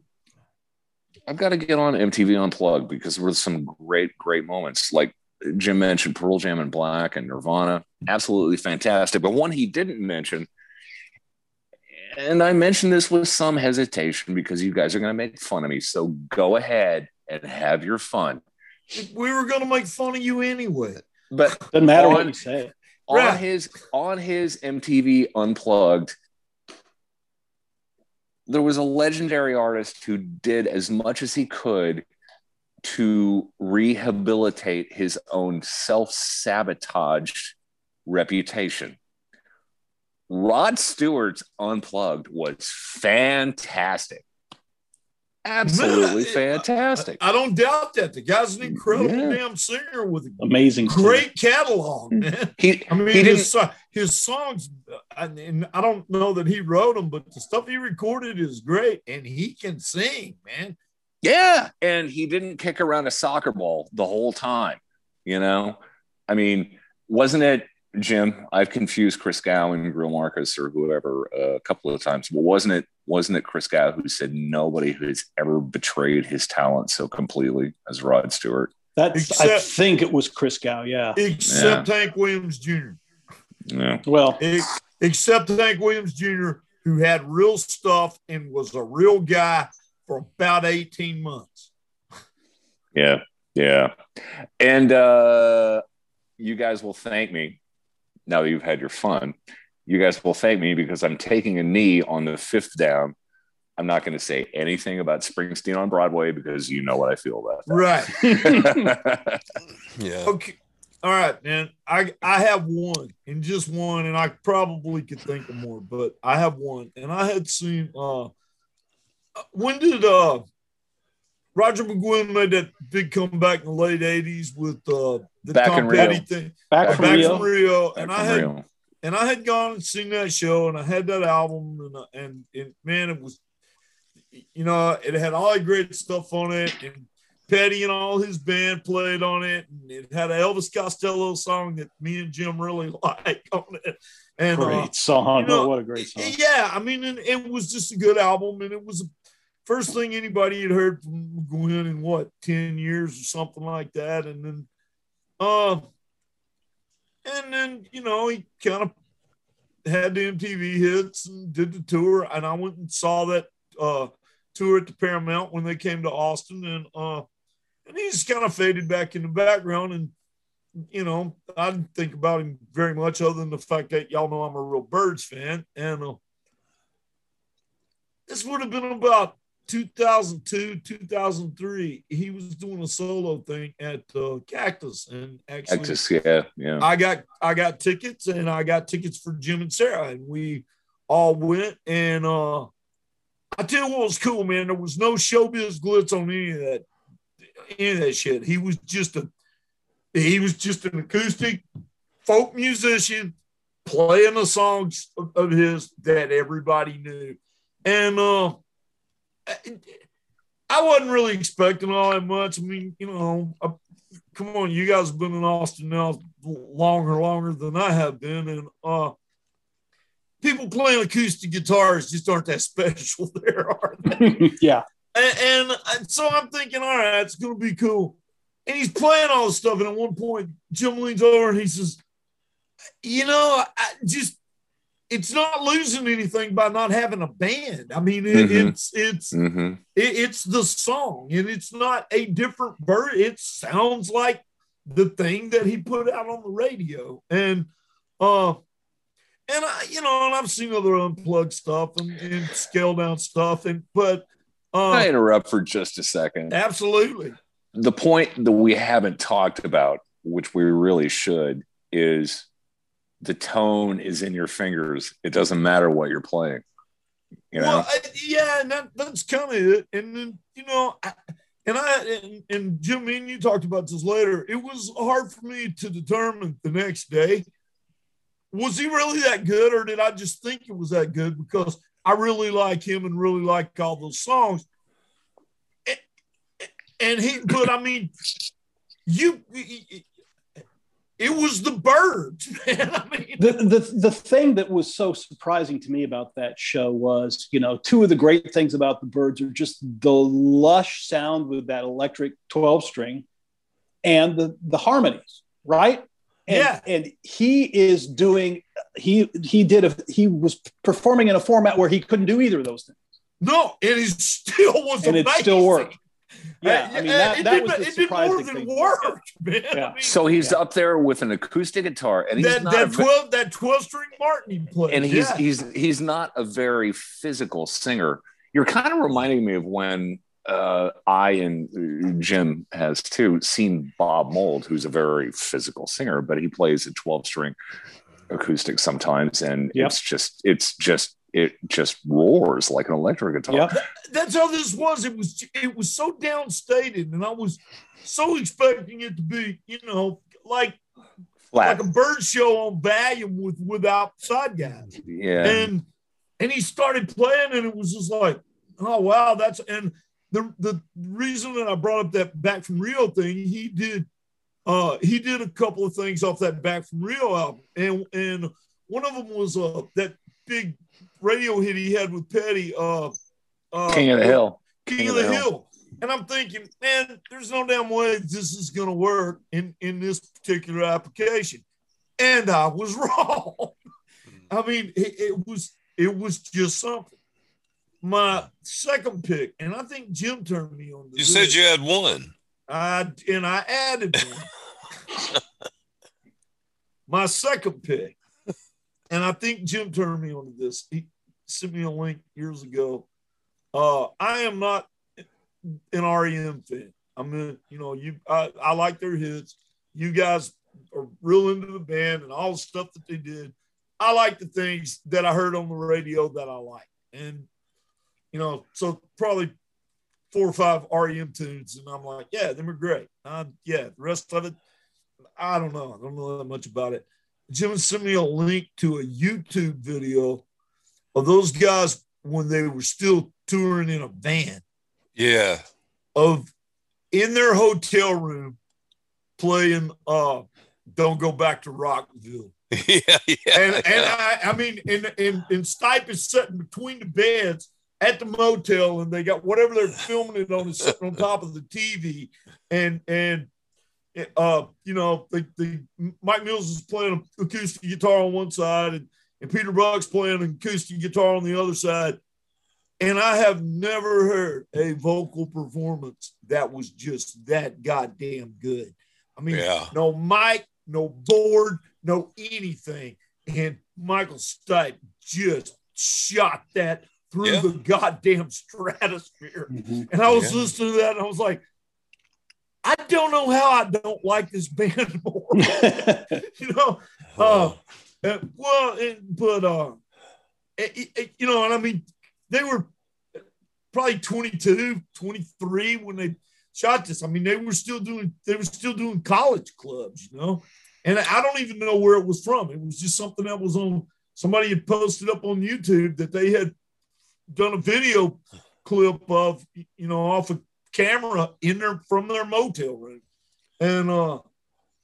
I've got to get on M T V Unplugged because there were some great, great moments. Like Jim mentioned Pearl Jam and Black and Nirvana. Absolutely fantastic. But one he didn't mention, and I mentioned this with some hesitation because you guys are going to make fun of me. So go ahead and have your fun. We were going to make fun of you anyway. But doesn't matter on, what you say. On, right. his, on his M T V Unplugged, there was a legendary artist who did as much as he could to rehabilitate his own self-sabotaged reputation. Rod Stewart's Unplugged was fantastic. Absolutely Man, fantastic. I, I don't doubt that. The guy's an incredible yeah. damn singer with an amazing, great singer. catalog. Man. He, I mean, he his, his songs, and I don't know that he wrote them, but the stuff he recorded is great, and he can sing, man. Yeah, and he didn't kick around a soccer ball the whole time, you know? I mean, wasn't it, Jim, I've confused Chris Gow and Grill Marcus or whoever uh, a couple of times, but wasn't it wasn't it Chris Gow who said nobody has ever betrayed his talent so completely as Rod Stewart? That's except, I think it was Chris Gow, yeah. Except yeah. Hank Williams Junior Yeah. Well, it, except Hank Williams Junior, who had real stuff and was a real guy for about eighteen months. Yeah, yeah, and uh, you guys will thank me. Now that you've had your fun, you guys will thank me because I'm taking a knee on the fifth down. I'm not going to say anything about Springsteen on Broadway because you know what I feel about that. Right. yeah. Okay. All right, man. I, I have one and just one, and I probably could think of more, but I have one. And I had seen uh, when did uh, Roger McGuinn made that big comeback in the late eighties with uh, the back Tom Petty thing. Back, back, from, back Rio. from Rio. Back and I had Rio. and I had gone and seen that show, and I had that album, and and, and man, it was, you know, it had all that great stuff on it, and Petty and all his band played on it, and it had an Elvis Costello song that me and Jim really like on it. And great uh, song. You know, what a great song. Yeah, I mean, and it was just a good album, and it was a first thing anybody had heard from McGuinn in, what, ten years or something like that. And then, uh, and then you know, he kind of had the M T V hits and did the tour. And I went and saw that uh, tour at the Paramount when they came to Austin. And uh, and he just kind of faded back in the background. And, you know, I didn't think about him very much other than the fact that y'all know I'm a real Birds fan. And uh, this would have been about two thousand two, two thousand three, he was doing a solo thing at uh, Cactus, and actually, Cactus, yeah, yeah. I got I got tickets, and I got tickets for Jim and Sarah, and we all went. And uh, I tell you what was cool, man. There was no showbiz glitz on any of that, any of that shit. He was just a he was just an acoustic folk musician playing the songs of, of his that everybody knew, and uh. I wasn't really expecting all that much. I mean, you know, I, come on, you guys have been in Austin now longer, longer than I have been. And uh, people playing acoustic guitars just aren't that special there, are they? yeah. And, and so I'm thinking, all right, it's going to be cool. And he's playing all this stuff. And at one point, Jim leans over and he says, you know, I just, it's not losing anything by not having a band. I mean, it, mm-hmm. it's it's mm-hmm. it, it's the song, and it's not a different bird. It sounds like the thing that he put out on the radio. And, uh, and I, you know, and I've seen other unplugged stuff and, and scaled down stuff. And, but, uh, can I interrupt for just a second? Absolutely. The point that we haven't talked about, which we really should, is the tone is in your fingers. It doesn't matter what you're playing. You know? Well, I, yeah, and that, that's kind of it. And then, you know, I, and I and, and Jim, me and you talked about this later. It was hard for me to determine the next day, was he really that good, or did I just think it was that good because I really like him and really like all those songs. And, and he, but I mean, you. It was the Birds, man. I mean, the, the the thing that was so surprising to me about that show was, you know, two of the great things about the Birds are just the lush sound with that electric twelve string and the, the harmonies, right? And, yeah. And he is doing he he did a he was performing in a format where he couldn't do either of those things. No, and he still was and amazing. It still worked. Yeah, I mean, that, that was the surprising thing. It did more than work, man. Yeah. I mean, so he's yeah. up there with an acoustic guitar, and he's that, not that twelve that twelve string Martin he plays, and he's yeah. he's he's not a very physical singer. You're kind of reminding me of when uh, I and Jim has too seen Bob Mould, who's a very physical singer, but he plays a twelve string acoustic sometimes, and yep. it's just it's just. It just roars like an electric guitar. Yeah. That's how this was. It was it was so downstated, and I was so expecting it to be, you know, like Flat. like a Bird show on Valium with without side guys. Yeah. And and he started playing, and it was just like, oh wow, that's and the the reason that I brought up that Back From Rio thing, he did uh he did a couple of things off that Back From Rio album, and and one of them was uh that big radio hit he had with Petty, uh, uh, King of the Hill. King, King of the, the Hill. Hill. And I'm thinking, man, there's no damn way this is going to work in, in this particular application. And I was wrong. I mean, it, it was it was just something. My second pick, and I think Jim turned me on. You list. said you had one. I and I added one. My second pick. And I think Jim turned me onto this. He sent me a link years ago. Uh, I am not an R E M fan. I mean, you know, you I, I like their hits. You guys are real into the band and all the stuff that they did. I like the things that I heard on the radio that I like. And, you know, so probably four or five R E M tunes. And I'm like, yeah, them are great. Uh, yeah, the rest of it, I don't know. I don't know that much about it. Jim sent me a link to a YouTube video of those guys when they were still touring in a van. Yeah. Of in their hotel room playing uh, Don't Go Back to Rockville. yeah, yeah, and and yeah. I, I mean, and, and, and Stipe is sitting between the beds at the motel, and they got whatever they're filming it on is sitting on top of the T V. And, and, Uh, you know, the, the Mike Mills is playing an acoustic guitar on one side, and, and Peter Buck's playing an acoustic guitar on the other side. And I have never heard a vocal performance that was just that goddamn good. I mean, yeah. no mic, no board, no anything. And Michael Stipe just shot that through yeah. the goddamn stratosphere. Mm-hmm. And I was yeah. listening to that, and I was like, I don't know how I don't like this band more, you know. Uh, and, well, and, but uh, it, it, you know, and I mean, they were probably twenty-two, twenty-three when they shot this. I mean, they were still doing, they were still doing college clubs, you know. And I don't even know where it was from. It was just something that was on somebody had posted up on YouTube that they had done a video clip of, you know, off of. camera in their from their motel room, and uh,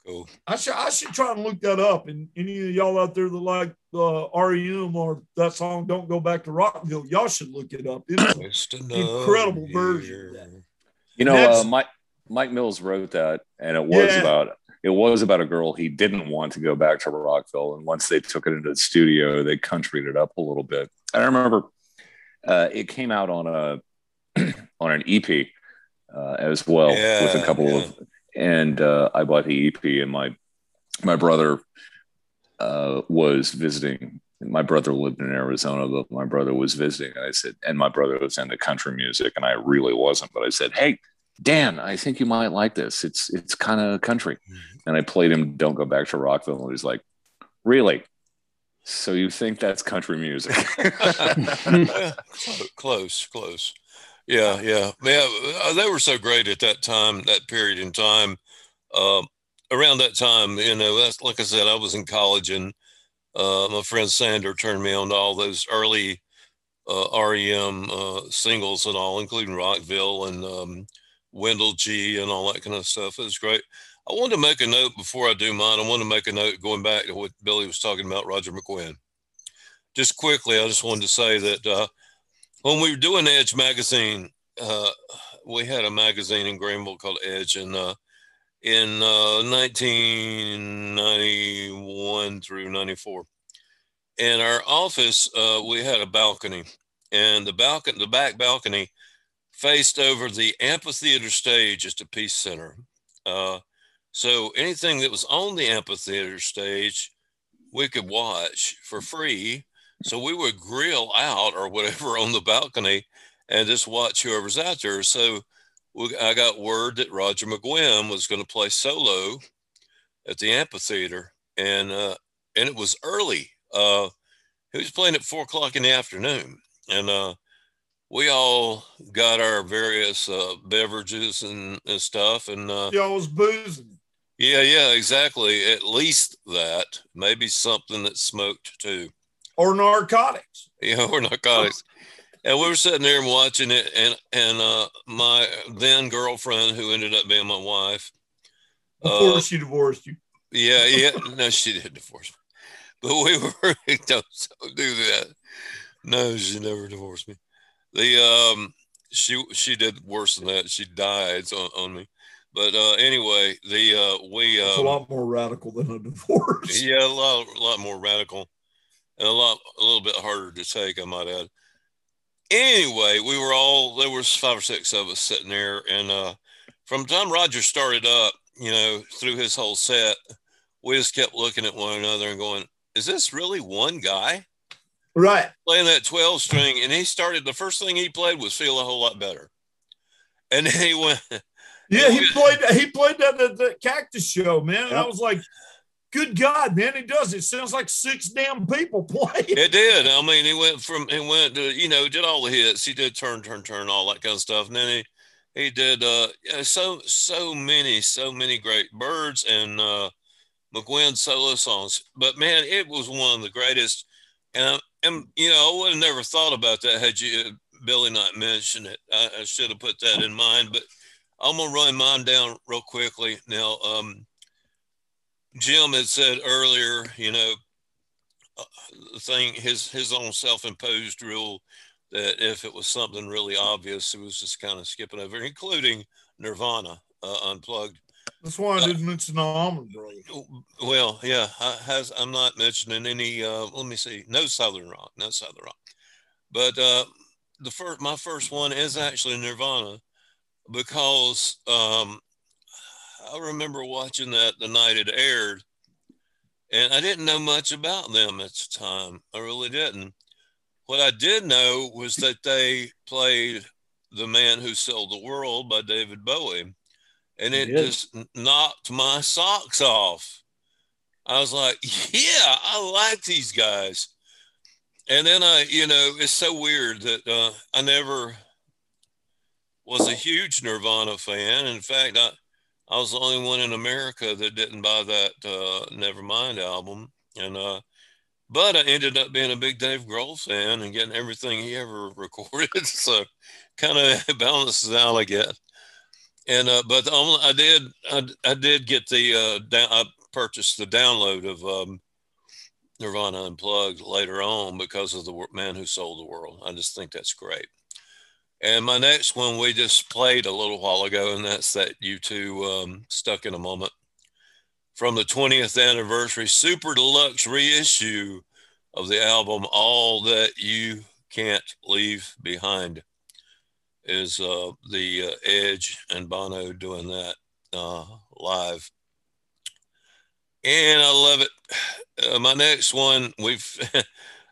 cool. I should I should try and look that up. And any of y'all out there that like uh, R E M or that song "Don't Go Back to Rockville," y'all should look it up. It's an incredible here. version of that. You know, uh, Mike Mike Mills wrote that, and it was yeah. about it was about a girl he didn't want to go back to Rockville, and once they took it into the studio, they countryed it up a little bit. I remember uh, it came out on a on an E P. Uh, as well yeah, with a couple yeah. of And uh, I bought the E P, and my my brother uh, was visiting. My brother lived in Arizona, but my brother was visiting. And I said, and my brother was into country music, and I really wasn't. But I said, hey, Dan, I think you might like this. It's it's kind of country. And I played him Don't Go Back to Rockville. And he's like, really? So you think that's country music? Close, close. Yeah, yeah. Man, they were so great at that time, that period in time. Uh, around that time, you know, that's, like I said, I was in college, and uh, my friend Sander turned me on to all those early uh, R E M uh, singles and all, including Rockville and um, Wendell G and all that kind of stuff. It was great. I wanted to make a note before I do mine. I want to make a note going back to what Billy was talking about, Roger McGuinn. Just quickly, I just wanted to say that uh, when we were doing Edge magazine, uh, we had a magazine in Greenville called Edge, and uh, in uh, nineteen ninety-one through ninety-four, in our office, uh, we had a balcony, and the balcony, the back balcony, faced over the amphitheater stage at the Peace Center. Uh, so anything that was on the amphitheater stage, we could watch for free. So we would grill out or whatever on the balcony and just watch whoever's out there. So we, I got word that Roger McGuinn was going to play solo at the amphitheater. And, uh, and it was early. Uh, he was playing at four o'clock in the afternoon. And, uh, we all got our various uh, beverages and, and stuff. And uh, y'all was boozing. Yeah, yeah, exactly. At least that. Maybe something that smoked too. Or narcotics. Yeah, or narcotics. And we were sitting there and watching it. And, and uh, my then girlfriend, who ended up being my wife. Before uh, she divorced you. Yeah, yeah. No, she didn't divorce me. But we were, don't, don't do that. No, she never divorced me. The um she she did worse than that. She died on, on me. But uh anyway, the uh we um, it's a lot more radical than a divorce. Yeah, a lot a lot more radical and a lot a little bit harder to take, I might add. Anyway, we were all there was five or six of us sitting there, and uh from the time Roger started up, you know, through his whole set, we just kept looking at one another and going, is this really one guy? Right. Playing that twelve string, and he started, the first thing he played was Feel a Whole Lot Better. And then he went. Yeah, he played he played that at the Cactus Show, man. And I was like, good God, man, he does. It sounds like six damn people playing. It did. I mean, he went from, he went to, you know, did all the hits. He did Turn, Turn, Turn, all that kind of stuff. And then he, he did uh, so, so many, so many great Birds and uh, McGuinn solo songs. But, man, it was one of the greatest. And I, And, you know, I would have never thought about that had you, Billy, not mentioned it. I, I should have put that in mind, but I'm going to run mine down real quickly. Now, um, Jim had said earlier, you know, uh, the thing, his, his own self-imposed rule that if it was something really obvious, it was just kind of skipping over, including Nirvana uh, Unplugged. That's why I didn't uh, mention the Allman Brothers. Well, yeah, I has, I'm not mentioning any. Uh, let me see, no Southern Rock, no Southern Rock. But uh, the first, my first one is actually Nirvana, because um, I remember watching that the night it aired, and I didn't know much about them at the time. I really didn't. What I did know was that they played "The Man Who Sold the World" by David Bowie. And it just knocked my socks off. I was like, yeah, I like these guys. And then I, you know, it's so weird that uh, I never was a huge Nirvana fan. In fact, I, I was the only one in America that didn't buy that uh, Nevermind album. And uh, but I ended up being a big Dave Grohl fan and getting everything he ever recorded. So kind of balances out, I guess. And, uh, but the only, I did, I, I did get the, uh, down, I purchased the download of, um, Nirvana Unplugged later on because of The Man Who Sold the World. I just think that's great. And my next one, we just played a little while ago, and that's that U two, um, Stuck in a Moment, from the twentieth anniversary super deluxe reissue of the album, All That You Can't Leave Behind. Is uh, the uh, Edge and Bono doing that. uh, live. And I love it. Uh, my next one, we've,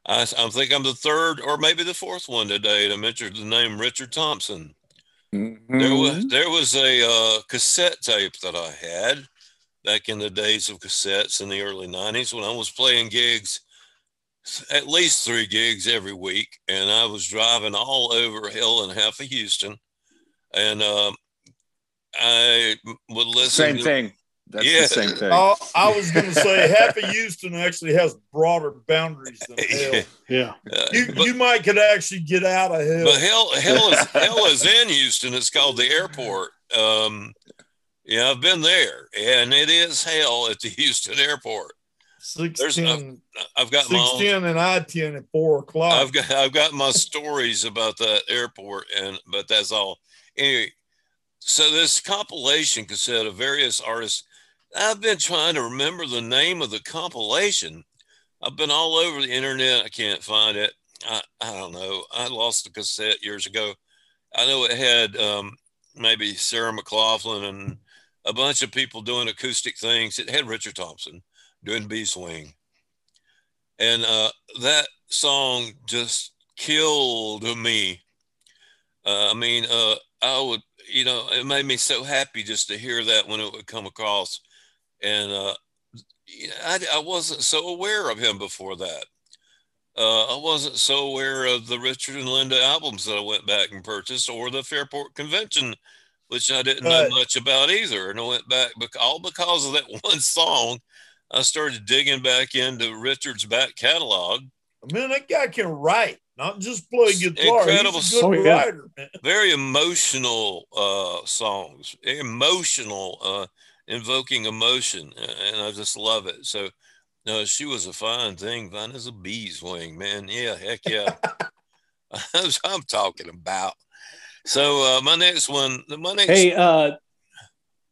I, I think I'm the third or maybe the fourth one today to mention the name Richard Thompson. Mm-hmm. There was there was a uh, cassette tape that I had back in the days of cassettes in the early nineties when I was playing gigs, at least three gigs every week. And I was driving all over hell and half of Houston. And uh, I would listen. Same to, thing. That's yeah. the same thing. I, I was going to say half of Houston actually has broader boundaries than hell. Yeah, yeah. You, but, you might could actually get out of hell. But hell, hell is hell is in Houston. It's called the airport. Um, yeah, I've been there, and it is hell at the Houston airport. Sixteen. I've, I've got sixteen and I ten at four o'clock. I've got I've got my stories about that airport, and but that's all. Anyway, so this compilation cassette of various artists. I've been trying to remember the name of the compilation. I've been all over the internet. I can't find it. I, I don't know. I lost the cassette years ago. I know it had um, maybe Sarah McLaughlin and a bunch of people doing acoustic things. It had Richard Thompson doing B-swing. And uh, that song just killed me. Uh, I mean, uh, I would, you know, it made me so happy just to hear that when it would come across. And uh, I, I wasn't so aware of him before that. Uh, I wasn't so aware of the Richard and Linda albums that I went back and purchased, or the Fairport Convention, which I didn't know much about either. And I went back, all because of that one song, I started digging back into Richard's back catalog. I mean, that guy can write, not just play guitar. Incredible. He's a good writer, man. Very emotional uh, songs, emotional uh invoking emotion, and I just love it. So no, she was a fine thing, fine as a bee's wing, man. Yeah, heck yeah. That's what I'm talking about. So uh my next one my next hey uh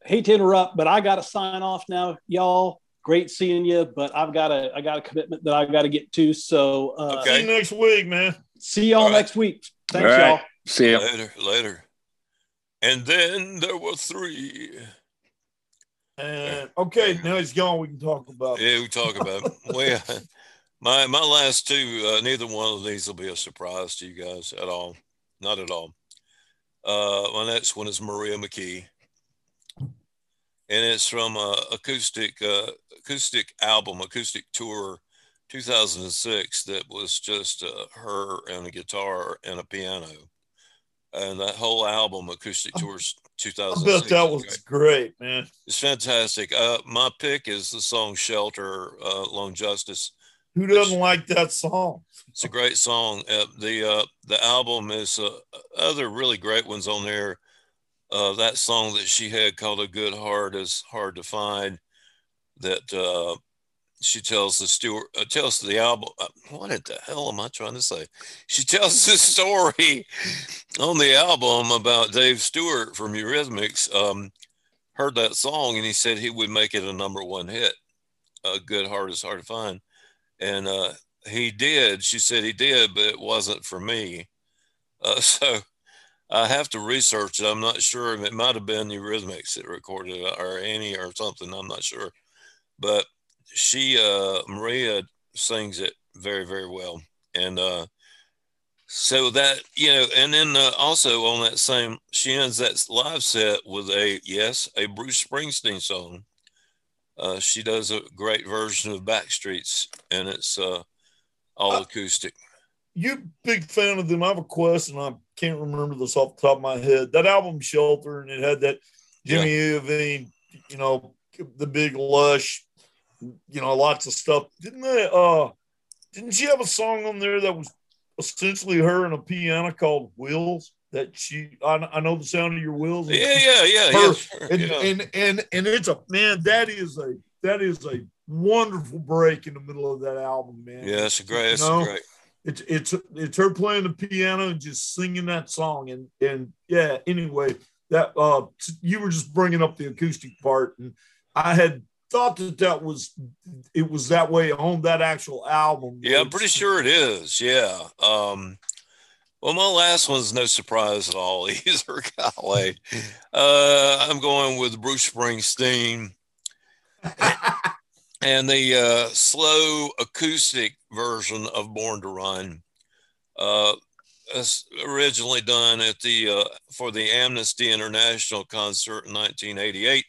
hate to interrupt, but I gotta sign off now, y'all. Great seeing you, but I've got a I got a commitment that I've got to get to. So uh okay. See you next week, man. See y'all all next right. week. Thanks, all right. y'all. See you later, later. And then there were three. And okay, now he's gone. We can talk about it. Yeah, we talk about it. Well, my my last two, uh, neither one of these will be a surprise to you guys at all. Not at all. Uh, my next one is Maria McKee, and it's from uh, acoustic uh, acoustic album, acoustic tour, two thousand six. That was just uh, her and a guitar and a piano, and that whole album, acoustic tours. two thousand six. I bet that was great, man. It's fantastic. Uh, my pick is the song Shelter, uh, Lone Justice. Who doesn't like that song? It's a great song. Uh, the uh, the album is uh, other really great ones on there. Uh, that song that she had called A Good Heart is hard to find. That uh, she tells the steward, uh, tells the album, uh, what the hell am I trying to say? She tells this story on the album about Dave Stewart from Eurythmics, um, heard that song, and he said he would make it a number one hit. A Good Heart is Hard to Find. And uh, he did. She said he did, but it wasn't for me. Uh, so I have to research it. I'm not sure. It might have been Eurythmics that recorded it, or Annie or something. I'm not sure. But she, uh, Maria sings it very, very well. And uh, so that, you know, and then uh, also on that same, she ends that live set with a, yes, a Bruce Springsteen song. Uh, she does a great version of Backstreets, and it's uh, all I, acoustic. You're a big fan of them. I have a question. I can't remember this off the top of my head. That album Shelter, and it had that Jimmy yeah. Iovine, you know, the big lush, you know, lots of stuff. Didn't they, uh, didn't she have a song on there that was essentially her and a piano called Wheels? That she, I, I know the sound of your wheels. Yeah, yeah, yeah. Her, yeah, sure, and, yeah. And, and and and it's a man. That is a that is a wonderful break in the middle of that album, man. Yeah, that's a great. That's a great. It's it's it's her playing the piano and just singing that song, and and yeah. Anyway, that uh, you were just bringing up the acoustic part, and I had thought that that was it was that way on that actual album. Yeah, I'm pretty sure it is. Yeah. Um, Well, my last one's no surprise at all either, golly. Uh, I'm going with Bruce Springsteen and the uh, slow acoustic version of Born to Run. Uh, it's originally done at the uh, for the Amnesty International concert in nineteen eighty-eight.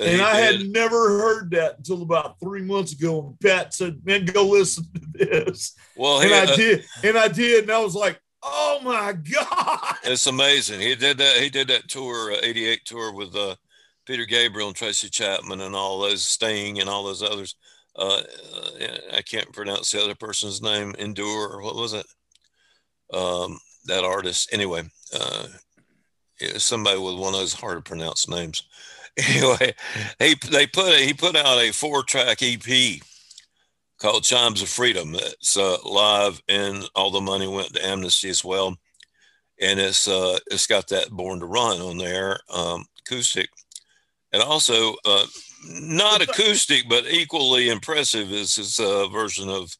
And I did. had never heard that until about three months ago. And Pat said, "Man, go listen to this." Well, he, and I uh, did, and I did, and I was like, "Oh my God!" It's amazing. He did that. He did that tour, uh, eighty-eight tour with uh, Peter Gabriel and Tracy Chapman and all those, Sting and all those others. Uh, I can't pronounce the other person's name. Endure, or what was it? Um, that artist. Anyway, uh, somebody with one of those hard to pronounce names. Anyway, he they put he put out a four-track E P called Chimes of Freedom. It's uh, live, and all the money went to Amnesty as well. And it's uh, it's got that Born to Run on there, um, acoustic, and also uh, not acoustic, but equally impressive is his uh, version of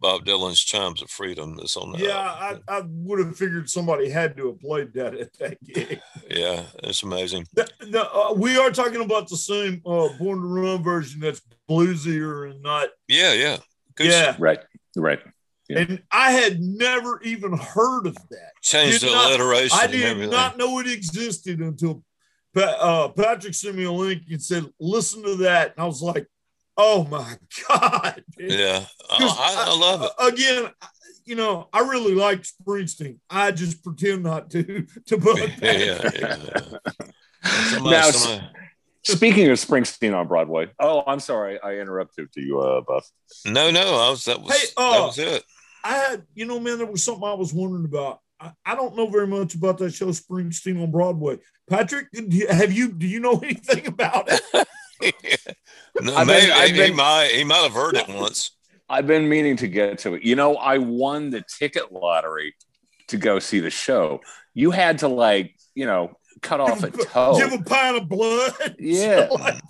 Bob Dylan's Chimes of Freedom. That's on there. Yeah, I, I would have figured somebody had to have played that at that gig. Yeah, it's amazing. The, the, uh, we are talking about the same uh, Born to Run version that's bluesier and not. Yeah, yeah. Acoustic. Yeah. Right, right. Yeah. And I had never even heard of that. Changed the alliteration. I did not know it existed until uh, Patrick sent me a link and said, listen to that. And I was like, oh my God. Dude. Yeah. Oh, I, I love it. I, again, you know, I really like Springsteen. I just pretend not to. to yeah, yeah, yeah. Somebody, now, somebody. Speaking of Springsteen on Broadway. Oh, I'm sorry. I interrupted you, uh, Buff. No, no. I was, that was, hey, uh, that was it. I had, you know, man, there was something I was wondering about. I, I don't know very much about that show, Springsteen on Broadway. Patrick, have you, do you know anything about it? Yeah. No, I've maybe, been, I've been, he might he might have heard it once. I've been meaning to get to it. You know, I won the ticket lottery to go see the show. You had to, like, you know, cut off a toe, give a pint of blood, yeah, like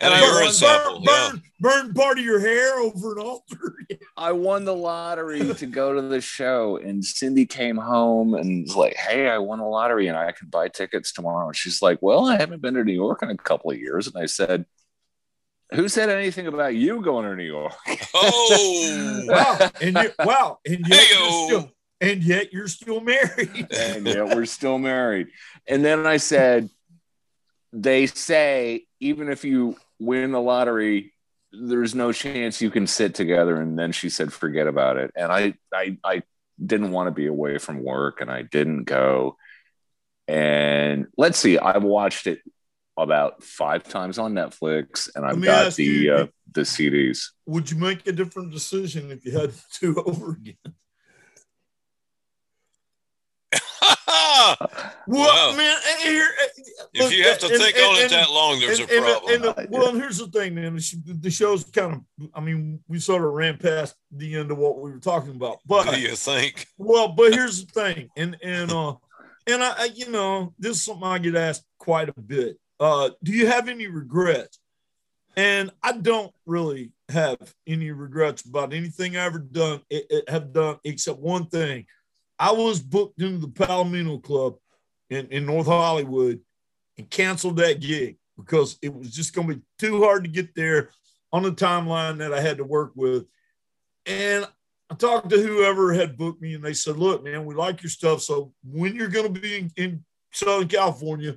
and I burn, sample, burn, yeah. burn, burn part of your hair over an altar. I won the lottery to go to the show, and Cindy came home and was like, hey, I won the lottery and I can buy tickets tomorrow. And she's like, well, I haven't been to New York in a couple of years. And I said, who said anything about you going to New York? Oh, wow. And you, wow. And yet, you're still, and yet you're still married. And yet we're still married. And then I said, they say, even if you win the lottery, there's no chance you can sit together. And then she said, forget about it. And I, I, I didn't want to be away from work, and I didn't go. And let's see, I've watched it about five times on Netflix, and I've got the you, uh, the C Ds. Would you make a different decision if you had to do over again? Well, wow. Man, here, if look, you have to and, think and, on and, it that long, there's and, a problem. And, and, and, well, and here's the thing, man. The show's kind of, I mean, we sort of ran past the end of what we were talking about. But what do you think? Well, but here's the thing, and and uh, and I, you know, this is something I get asked quite a bit. Uh, do you have any regrets? And I don't really have any regrets about anything I ever done, it, it, have done, except one thing. I was booked into the Palomino Club in, in North Hollywood and canceled that gig because it was just going to be too hard to get there on the timeline that I had to work with. And I talked to whoever had booked me, and they said, look, man, we like your stuff. So when you're going to be in, in Southern California,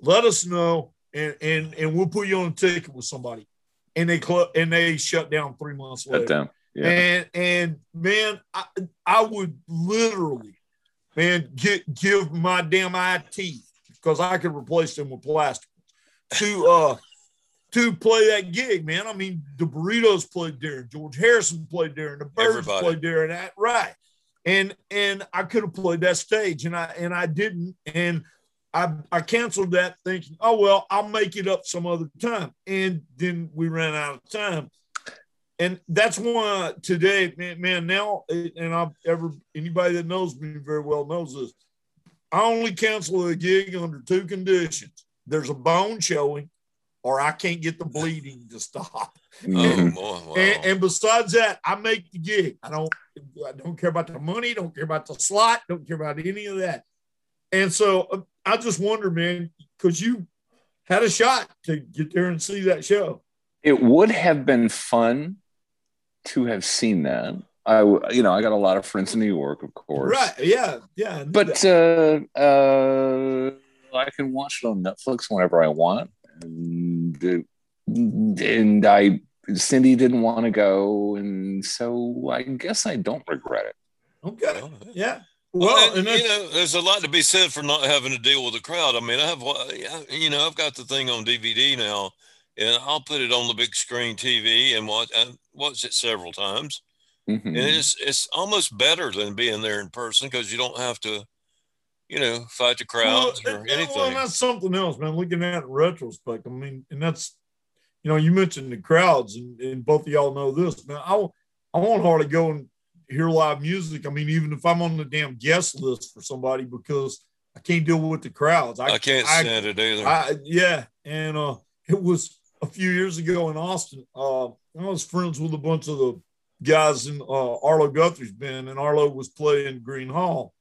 let us know, and, and, and we'll put you on a ticket with somebody. And they cl- and they shut down three months shut later. Down. Yeah. And, and man, I, I would literally, man, get, give my damn eye teeth, because I could replace them with plastic, to uh, to play that gig, man. I mean, the Burritos played there, George Harrison played there, and the Birds Everybody. played there, and that right. And and I could have played that stage, and I and I didn't, and I, I canceled that thinking, oh, well, I'll make it up some other time. And then we ran out of time. And that's why today, man, man now, and I've ever, anybody that knows me very well knows this, I only cancel a gig under two conditions. There's a bone showing or I can't get the bleeding to stop. Oh, and, boy, wow. and, and besides that, I make the gig. I don't, I don't care about the money. Don't care about the slot. Don't care about any of that. And so I just wonder, man, because you had a shot to get there and see that show. It would have been fun to have seen that. I, you know, I got a lot of friends in New York, of course. Right. Yeah. Yeah. But uh, uh, I can watch it on Netflix whenever I want. And, and I, Cindy didn't want to go. And so I guess I don't regret it. Okay. Yeah. Well, well and, and you know, there's a lot to be said for not having to deal with the crowd. I mean, I have, you know, I've got the thing on D V D now, and I'll put it on the big screen T V and watch, I watch it several times. Mm-hmm. And it's, it's almost better than being there in person because you don't have to, you know, fight the crowds well, or and, anything. Well, that's something else, man. Looking at it in retrospect, I mean, and that's, you know, you mentioned the crowds, and, and both of y'all know this, man. I, I won't hardly go and hear live music. I mean, even if I'm on the damn guest list for somebody, because I can't deal with the crowds. I, I can't I, stand it either. I, yeah. And uh, it was a few years ago in Austin. Uh, I was friends with a bunch of the guys in uh, Arlo Guthrie's band, and Arlo was playing Green Hall.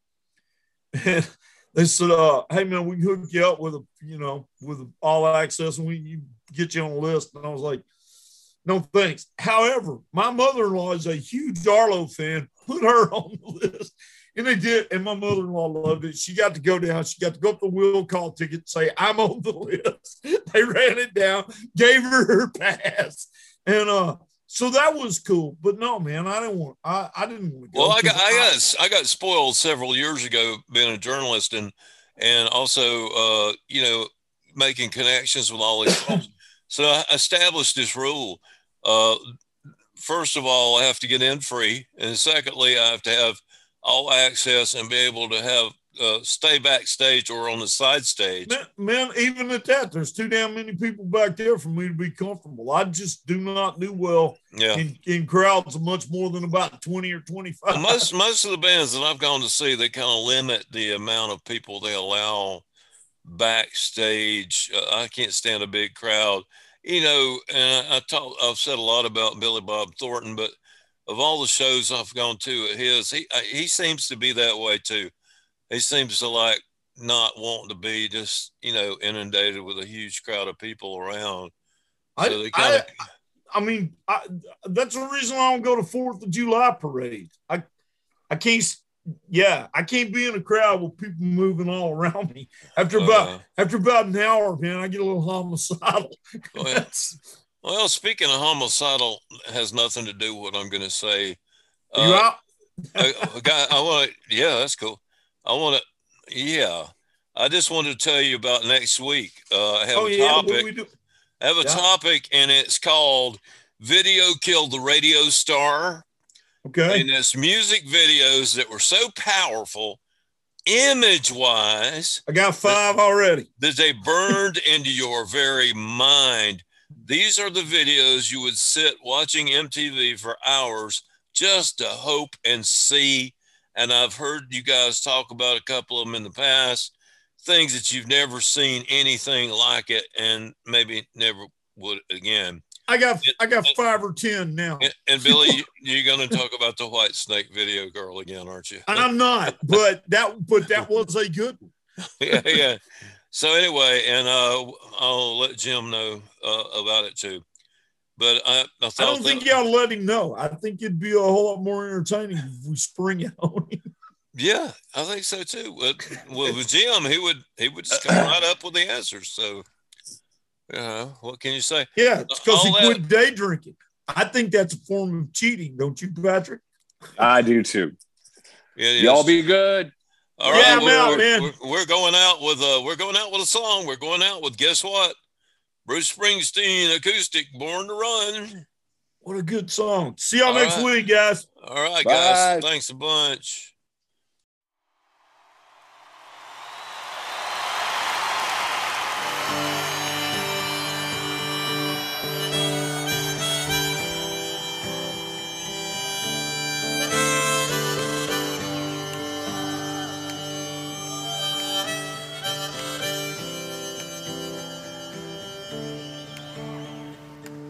And they said, uh, hey, man, we can hook you up with a, you know, with a all access, and we you get you on the list. And I was like, no, thanks. However, my mother-in-law is a huge Arlo fan. Put her on the list. And they did. And my mother-in-law loved it. She got to go down. She got to go up the will call ticket, say, I'm on the list. They ran it down, gave her her pass. And uh, so that was cool. But no, man, I didn't want, I, I didn't want to go. Well, I got, I, I, got, I got spoiled several years ago being a journalist and, and also, uh, you know, making connections with all these folks. So I established this rule. Uh, first of all, I have to get in free. And secondly, I have to have all access and be able to have uh, stay backstage or on the side stage. Man, man, even at that, there's too damn many people back there for me to be comfortable. I just do not do well yeah. in, in crowds of much more than about twenty or twenty-five. Most, most of the bands that I've gone to see, they kind of limit the amount of people they allow backstage. Uh, I can't stand a big crowd. You know, and I talk, I've said a lot about Billy Bob Thornton, but of all the shows I've gone to at his, he he seems to be that way too. He seems to like not want to be just, you know, inundated with a huge crowd of people around. I, so they kinda, I, I mean, I, that's the reason I don't go to Fourth of July parade. I, I can't. Yeah, I can't be in a crowd with people moving all around me. After about uh, after about an hour, man, I get a little homicidal. Well, well, speaking of homicidal, has nothing to do with what I'm going to say. Uh, you out? I, I, I want to. Yeah, that's cool. I want to. Yeah, I just wanted to tell you about next week. Uh, I have oh, a topic. Yeah, what do we do? I have a yeah. topic, and it's called "Video Killed the Radio Star." Okay. And it's music videos that were so powerful, image-wise. I got five that, already. That they burned into your very mind. These are the videos you would sit watching M T V for hours just to hope and see. And I've heard you guys talk about a couple of them in the past, things that you've never seen anything like it and maybe never would again. I got I got and, five or ten now. And, and Billy, you're going to talk about the White Snake video girl again, aren't you? I'm not, but that but that was a good one. yeah, yeah. So anyway, and uh, I'll let Jim know uh, about it too. But I, I, I don't think y'all let him know. I think it'd be a whole lot more entertaining if we spring it on him. Yeah, I think so too. But, well, with Jim, he would he would just come right up with the answers. So. Yeah, uh, what can you say? Yeah, it's because he quit day drinking. I think that's a form of cheating, don't you, Patrick? I do too. Y'all be good. All yeah, right, I'm we're, out, we're, man. We're, we're going out with uh, we're going out with a song. We're going out with guess what? Bruce Springsteen, acoustic, "Born to Run." What a good song! See y'all all next right. week, guys. All right, Bye. guys. Thanks a bunch.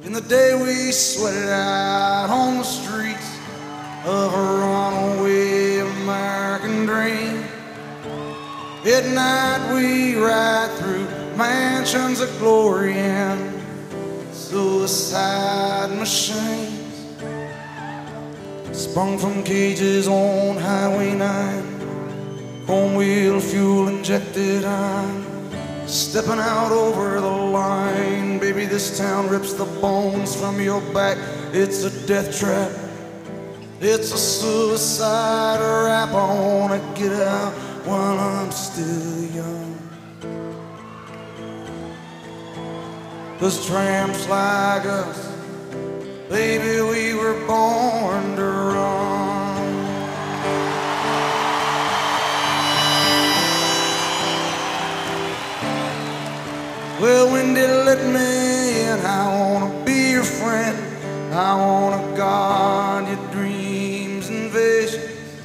in the day we sweated out on the streets of a runaway American dream. At night we ride through mansions of glory and suicide machines, sprung from cages on Highway nine, chrome wheel fuel injected iron, stepping out over the line. Baby, this town rips the bones from your back. It's a death trap, it's a suicide rap. I wanna get out while I'm still young. Cause tramps like us, baby, we were born to run. Well, when they let me in, I wanna be your friend. I wanna guard your dreams and visions.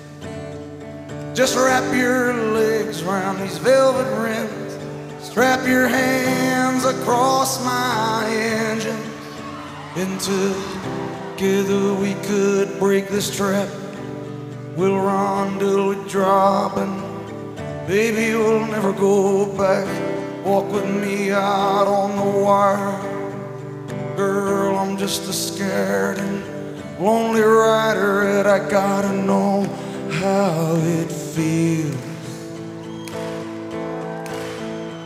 Just wrap your legs around these velvet rims, strap your hands across my engine, and together we could break this trap. We'll run till we drop, and baby, we'll never go back. Walk with me out on the wire. Girl, I'm just a scared and lonely rider, and I gotta know how it feels.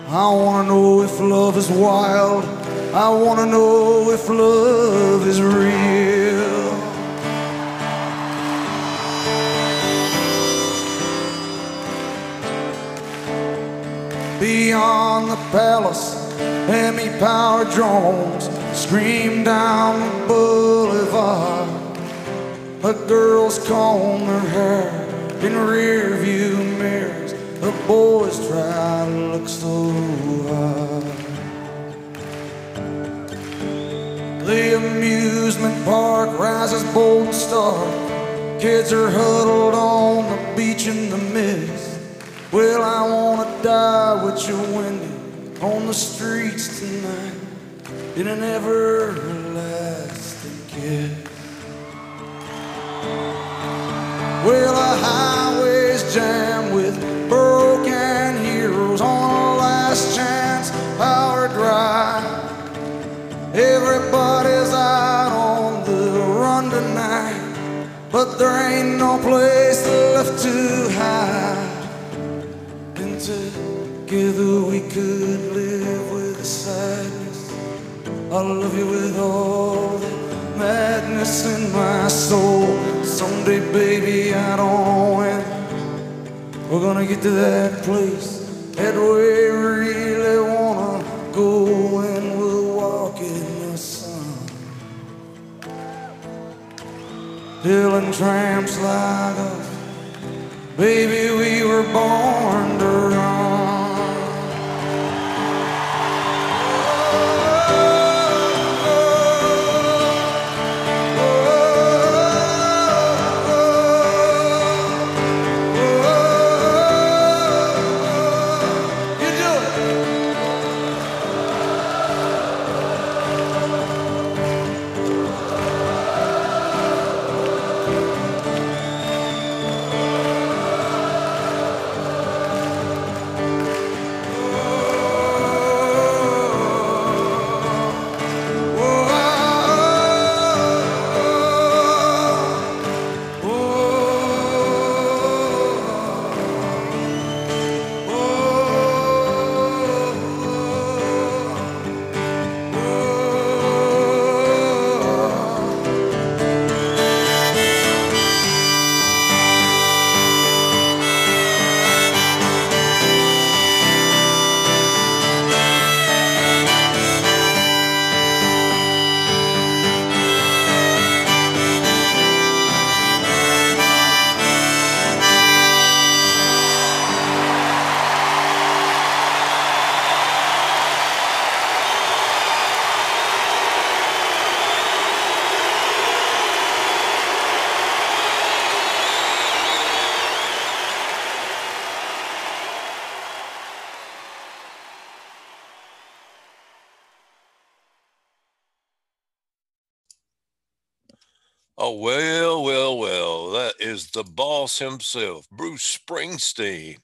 I wanna know if love is wild. I wanna know if love is real. Beyond the palace, Hemi power drones scream down the boulevard. The girls comb their hair in rear view mirrors, the boys try to look so high. The amusement park rises bold and stark. Kids are huddled on the beach in the mist. Well, I wanna die with you, Wendy, on the streets tonight, in an everlasting kiss. Well, the highway's jammed with broken heroes on a last chance power drive. Everybody's out on the run tonight, but there ain't no place left to hide. And together we could live with the sadness. I love you with all the madness in my soul. Someday, baby, I don't know when we're gonna get to that place that we really wanna go, and we'll walk in the sun, telling tramps like us, baby, we were born to run. Oh, well, well, well, that is the boss himself, Bruce Springsteen.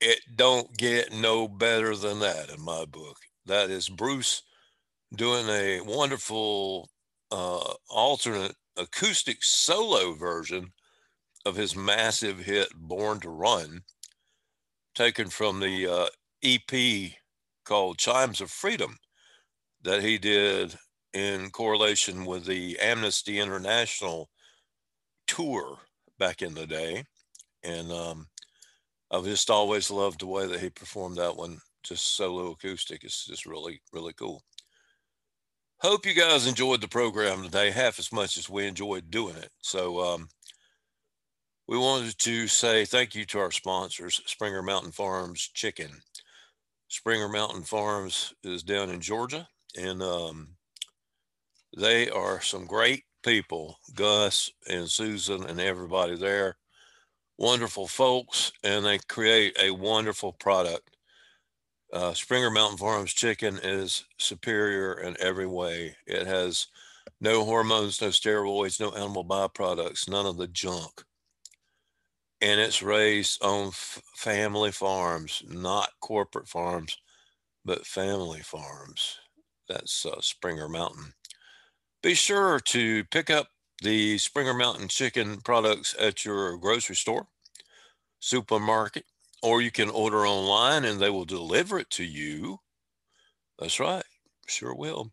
It don't get no better than that in my book. That is Bruce doing a wonderful uh, alternate acoustic solo version of his massive hit, Born to Run, taken from the uh, E P called Chimes of Freedom that he did in correlation with the Amnesty International tour back in the day. And um, I've just always loved the way that he performed that one, just solo acoustic. It's just really, really cool. Hope you guys enjoyed the program today, half as much as we enjoyed doing it. So um, we wanted to say thank you to our sponsors, Springer Mountain Farms Chicken. Springer Mountain Farms is down in Georgia, and um, they are some great people, Gus and Susan and everybody there. Wonderful folks, and they create a wonderful product. Uh, Springer Mountain Farms chicken is superior in every way. It has no hormones, no steroids, no animal byproducts, none of the junk. And it's raised on f- family farms, not corporate farms, but family farms. That's uh, Springer Mountain. Be sure to pick up the Springer Mountain chicken products at your grocery store, supermarket, or you can order online and they will deliver it to you. That's right, sure will.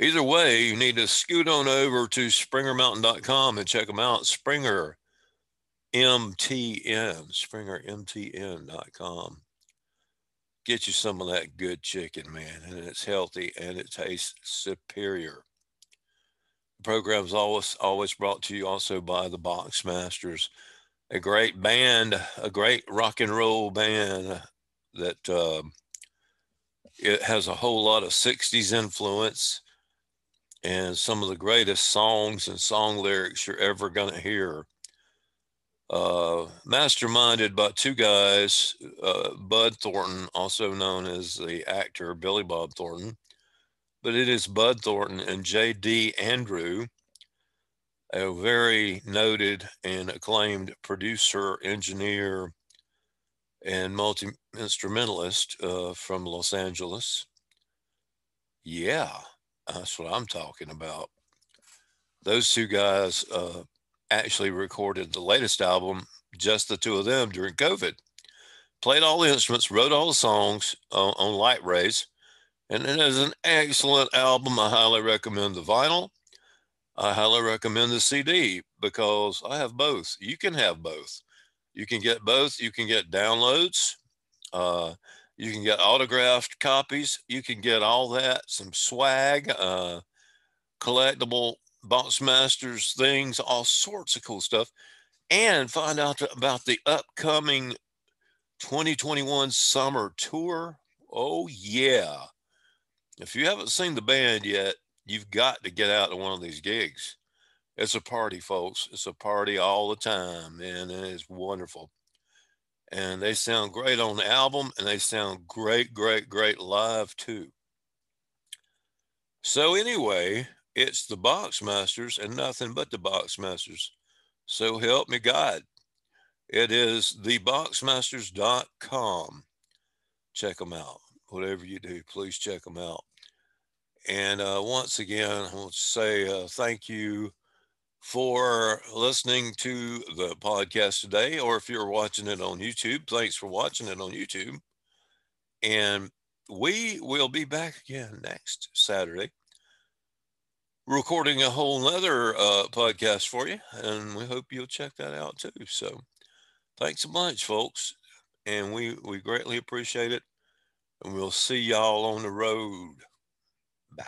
Either way, you need to scoot on over to springer mountain dot com and check them out. Springer M T N, springer m t n dot com. Get you some of that good chicken, man, and it's healthy and it tastes superior. The program's always, always brought to you also by the Boxmasters, a great band, a great rock and roll band that uh, it has a whole lot of sixties influence and some of the greatest songs and song lyrics you're ever going to hear. Uh, masterminded by two guys, uh, Bud Thornton, also known as the actor Billy Bob Thornton, but it is Bud Thornton and J D Andrew, a very noted and acclaimed producer, engineer, and multi-instrumentalist uh, from Los Angeles. Yeah, that's what I'm talking about. Those two guys uh, actually recorded the latest album, just the two of them, during COVID. Played all the instruments, wrote all the songs uh, on Light Rays, and it is an excellent album. I highly recommend the vinyl. I highly recommend the C D because I have both. You can have both. You can get both. You can get downloads. Uh, you can get autographed copies. You can get all that, some swag, uh, collectible Boxmasters things, all sorts of cool stuff. And find out about the upcoming twenty twenty-one summer tour. Oh, yeah. If you haven't seen the band yet, you've got to get out to one of these gigs. It's a party, folks. It's a party all the time, and it is wonderful. And they sound great on the album, and they sound great, great, great live, too. So anyway, it's the Boxmasters and nothing but the Boxmasters. So help me God. It is the boxmasters dot com. Check them out. Whatever you do, please check them out. And uh, once again, I want to say uh, thank you for listening to the podcast today, or if you're watching it on YouTube, thanks for watching it on YouTube. And we will be back again next Saturday, recording a whole nother uh, podcast for you. And we hope you'll check that out too. So thanks a bunch, folks. And we, we greatly appreciate it. And we'll see y'all on the road. Bye.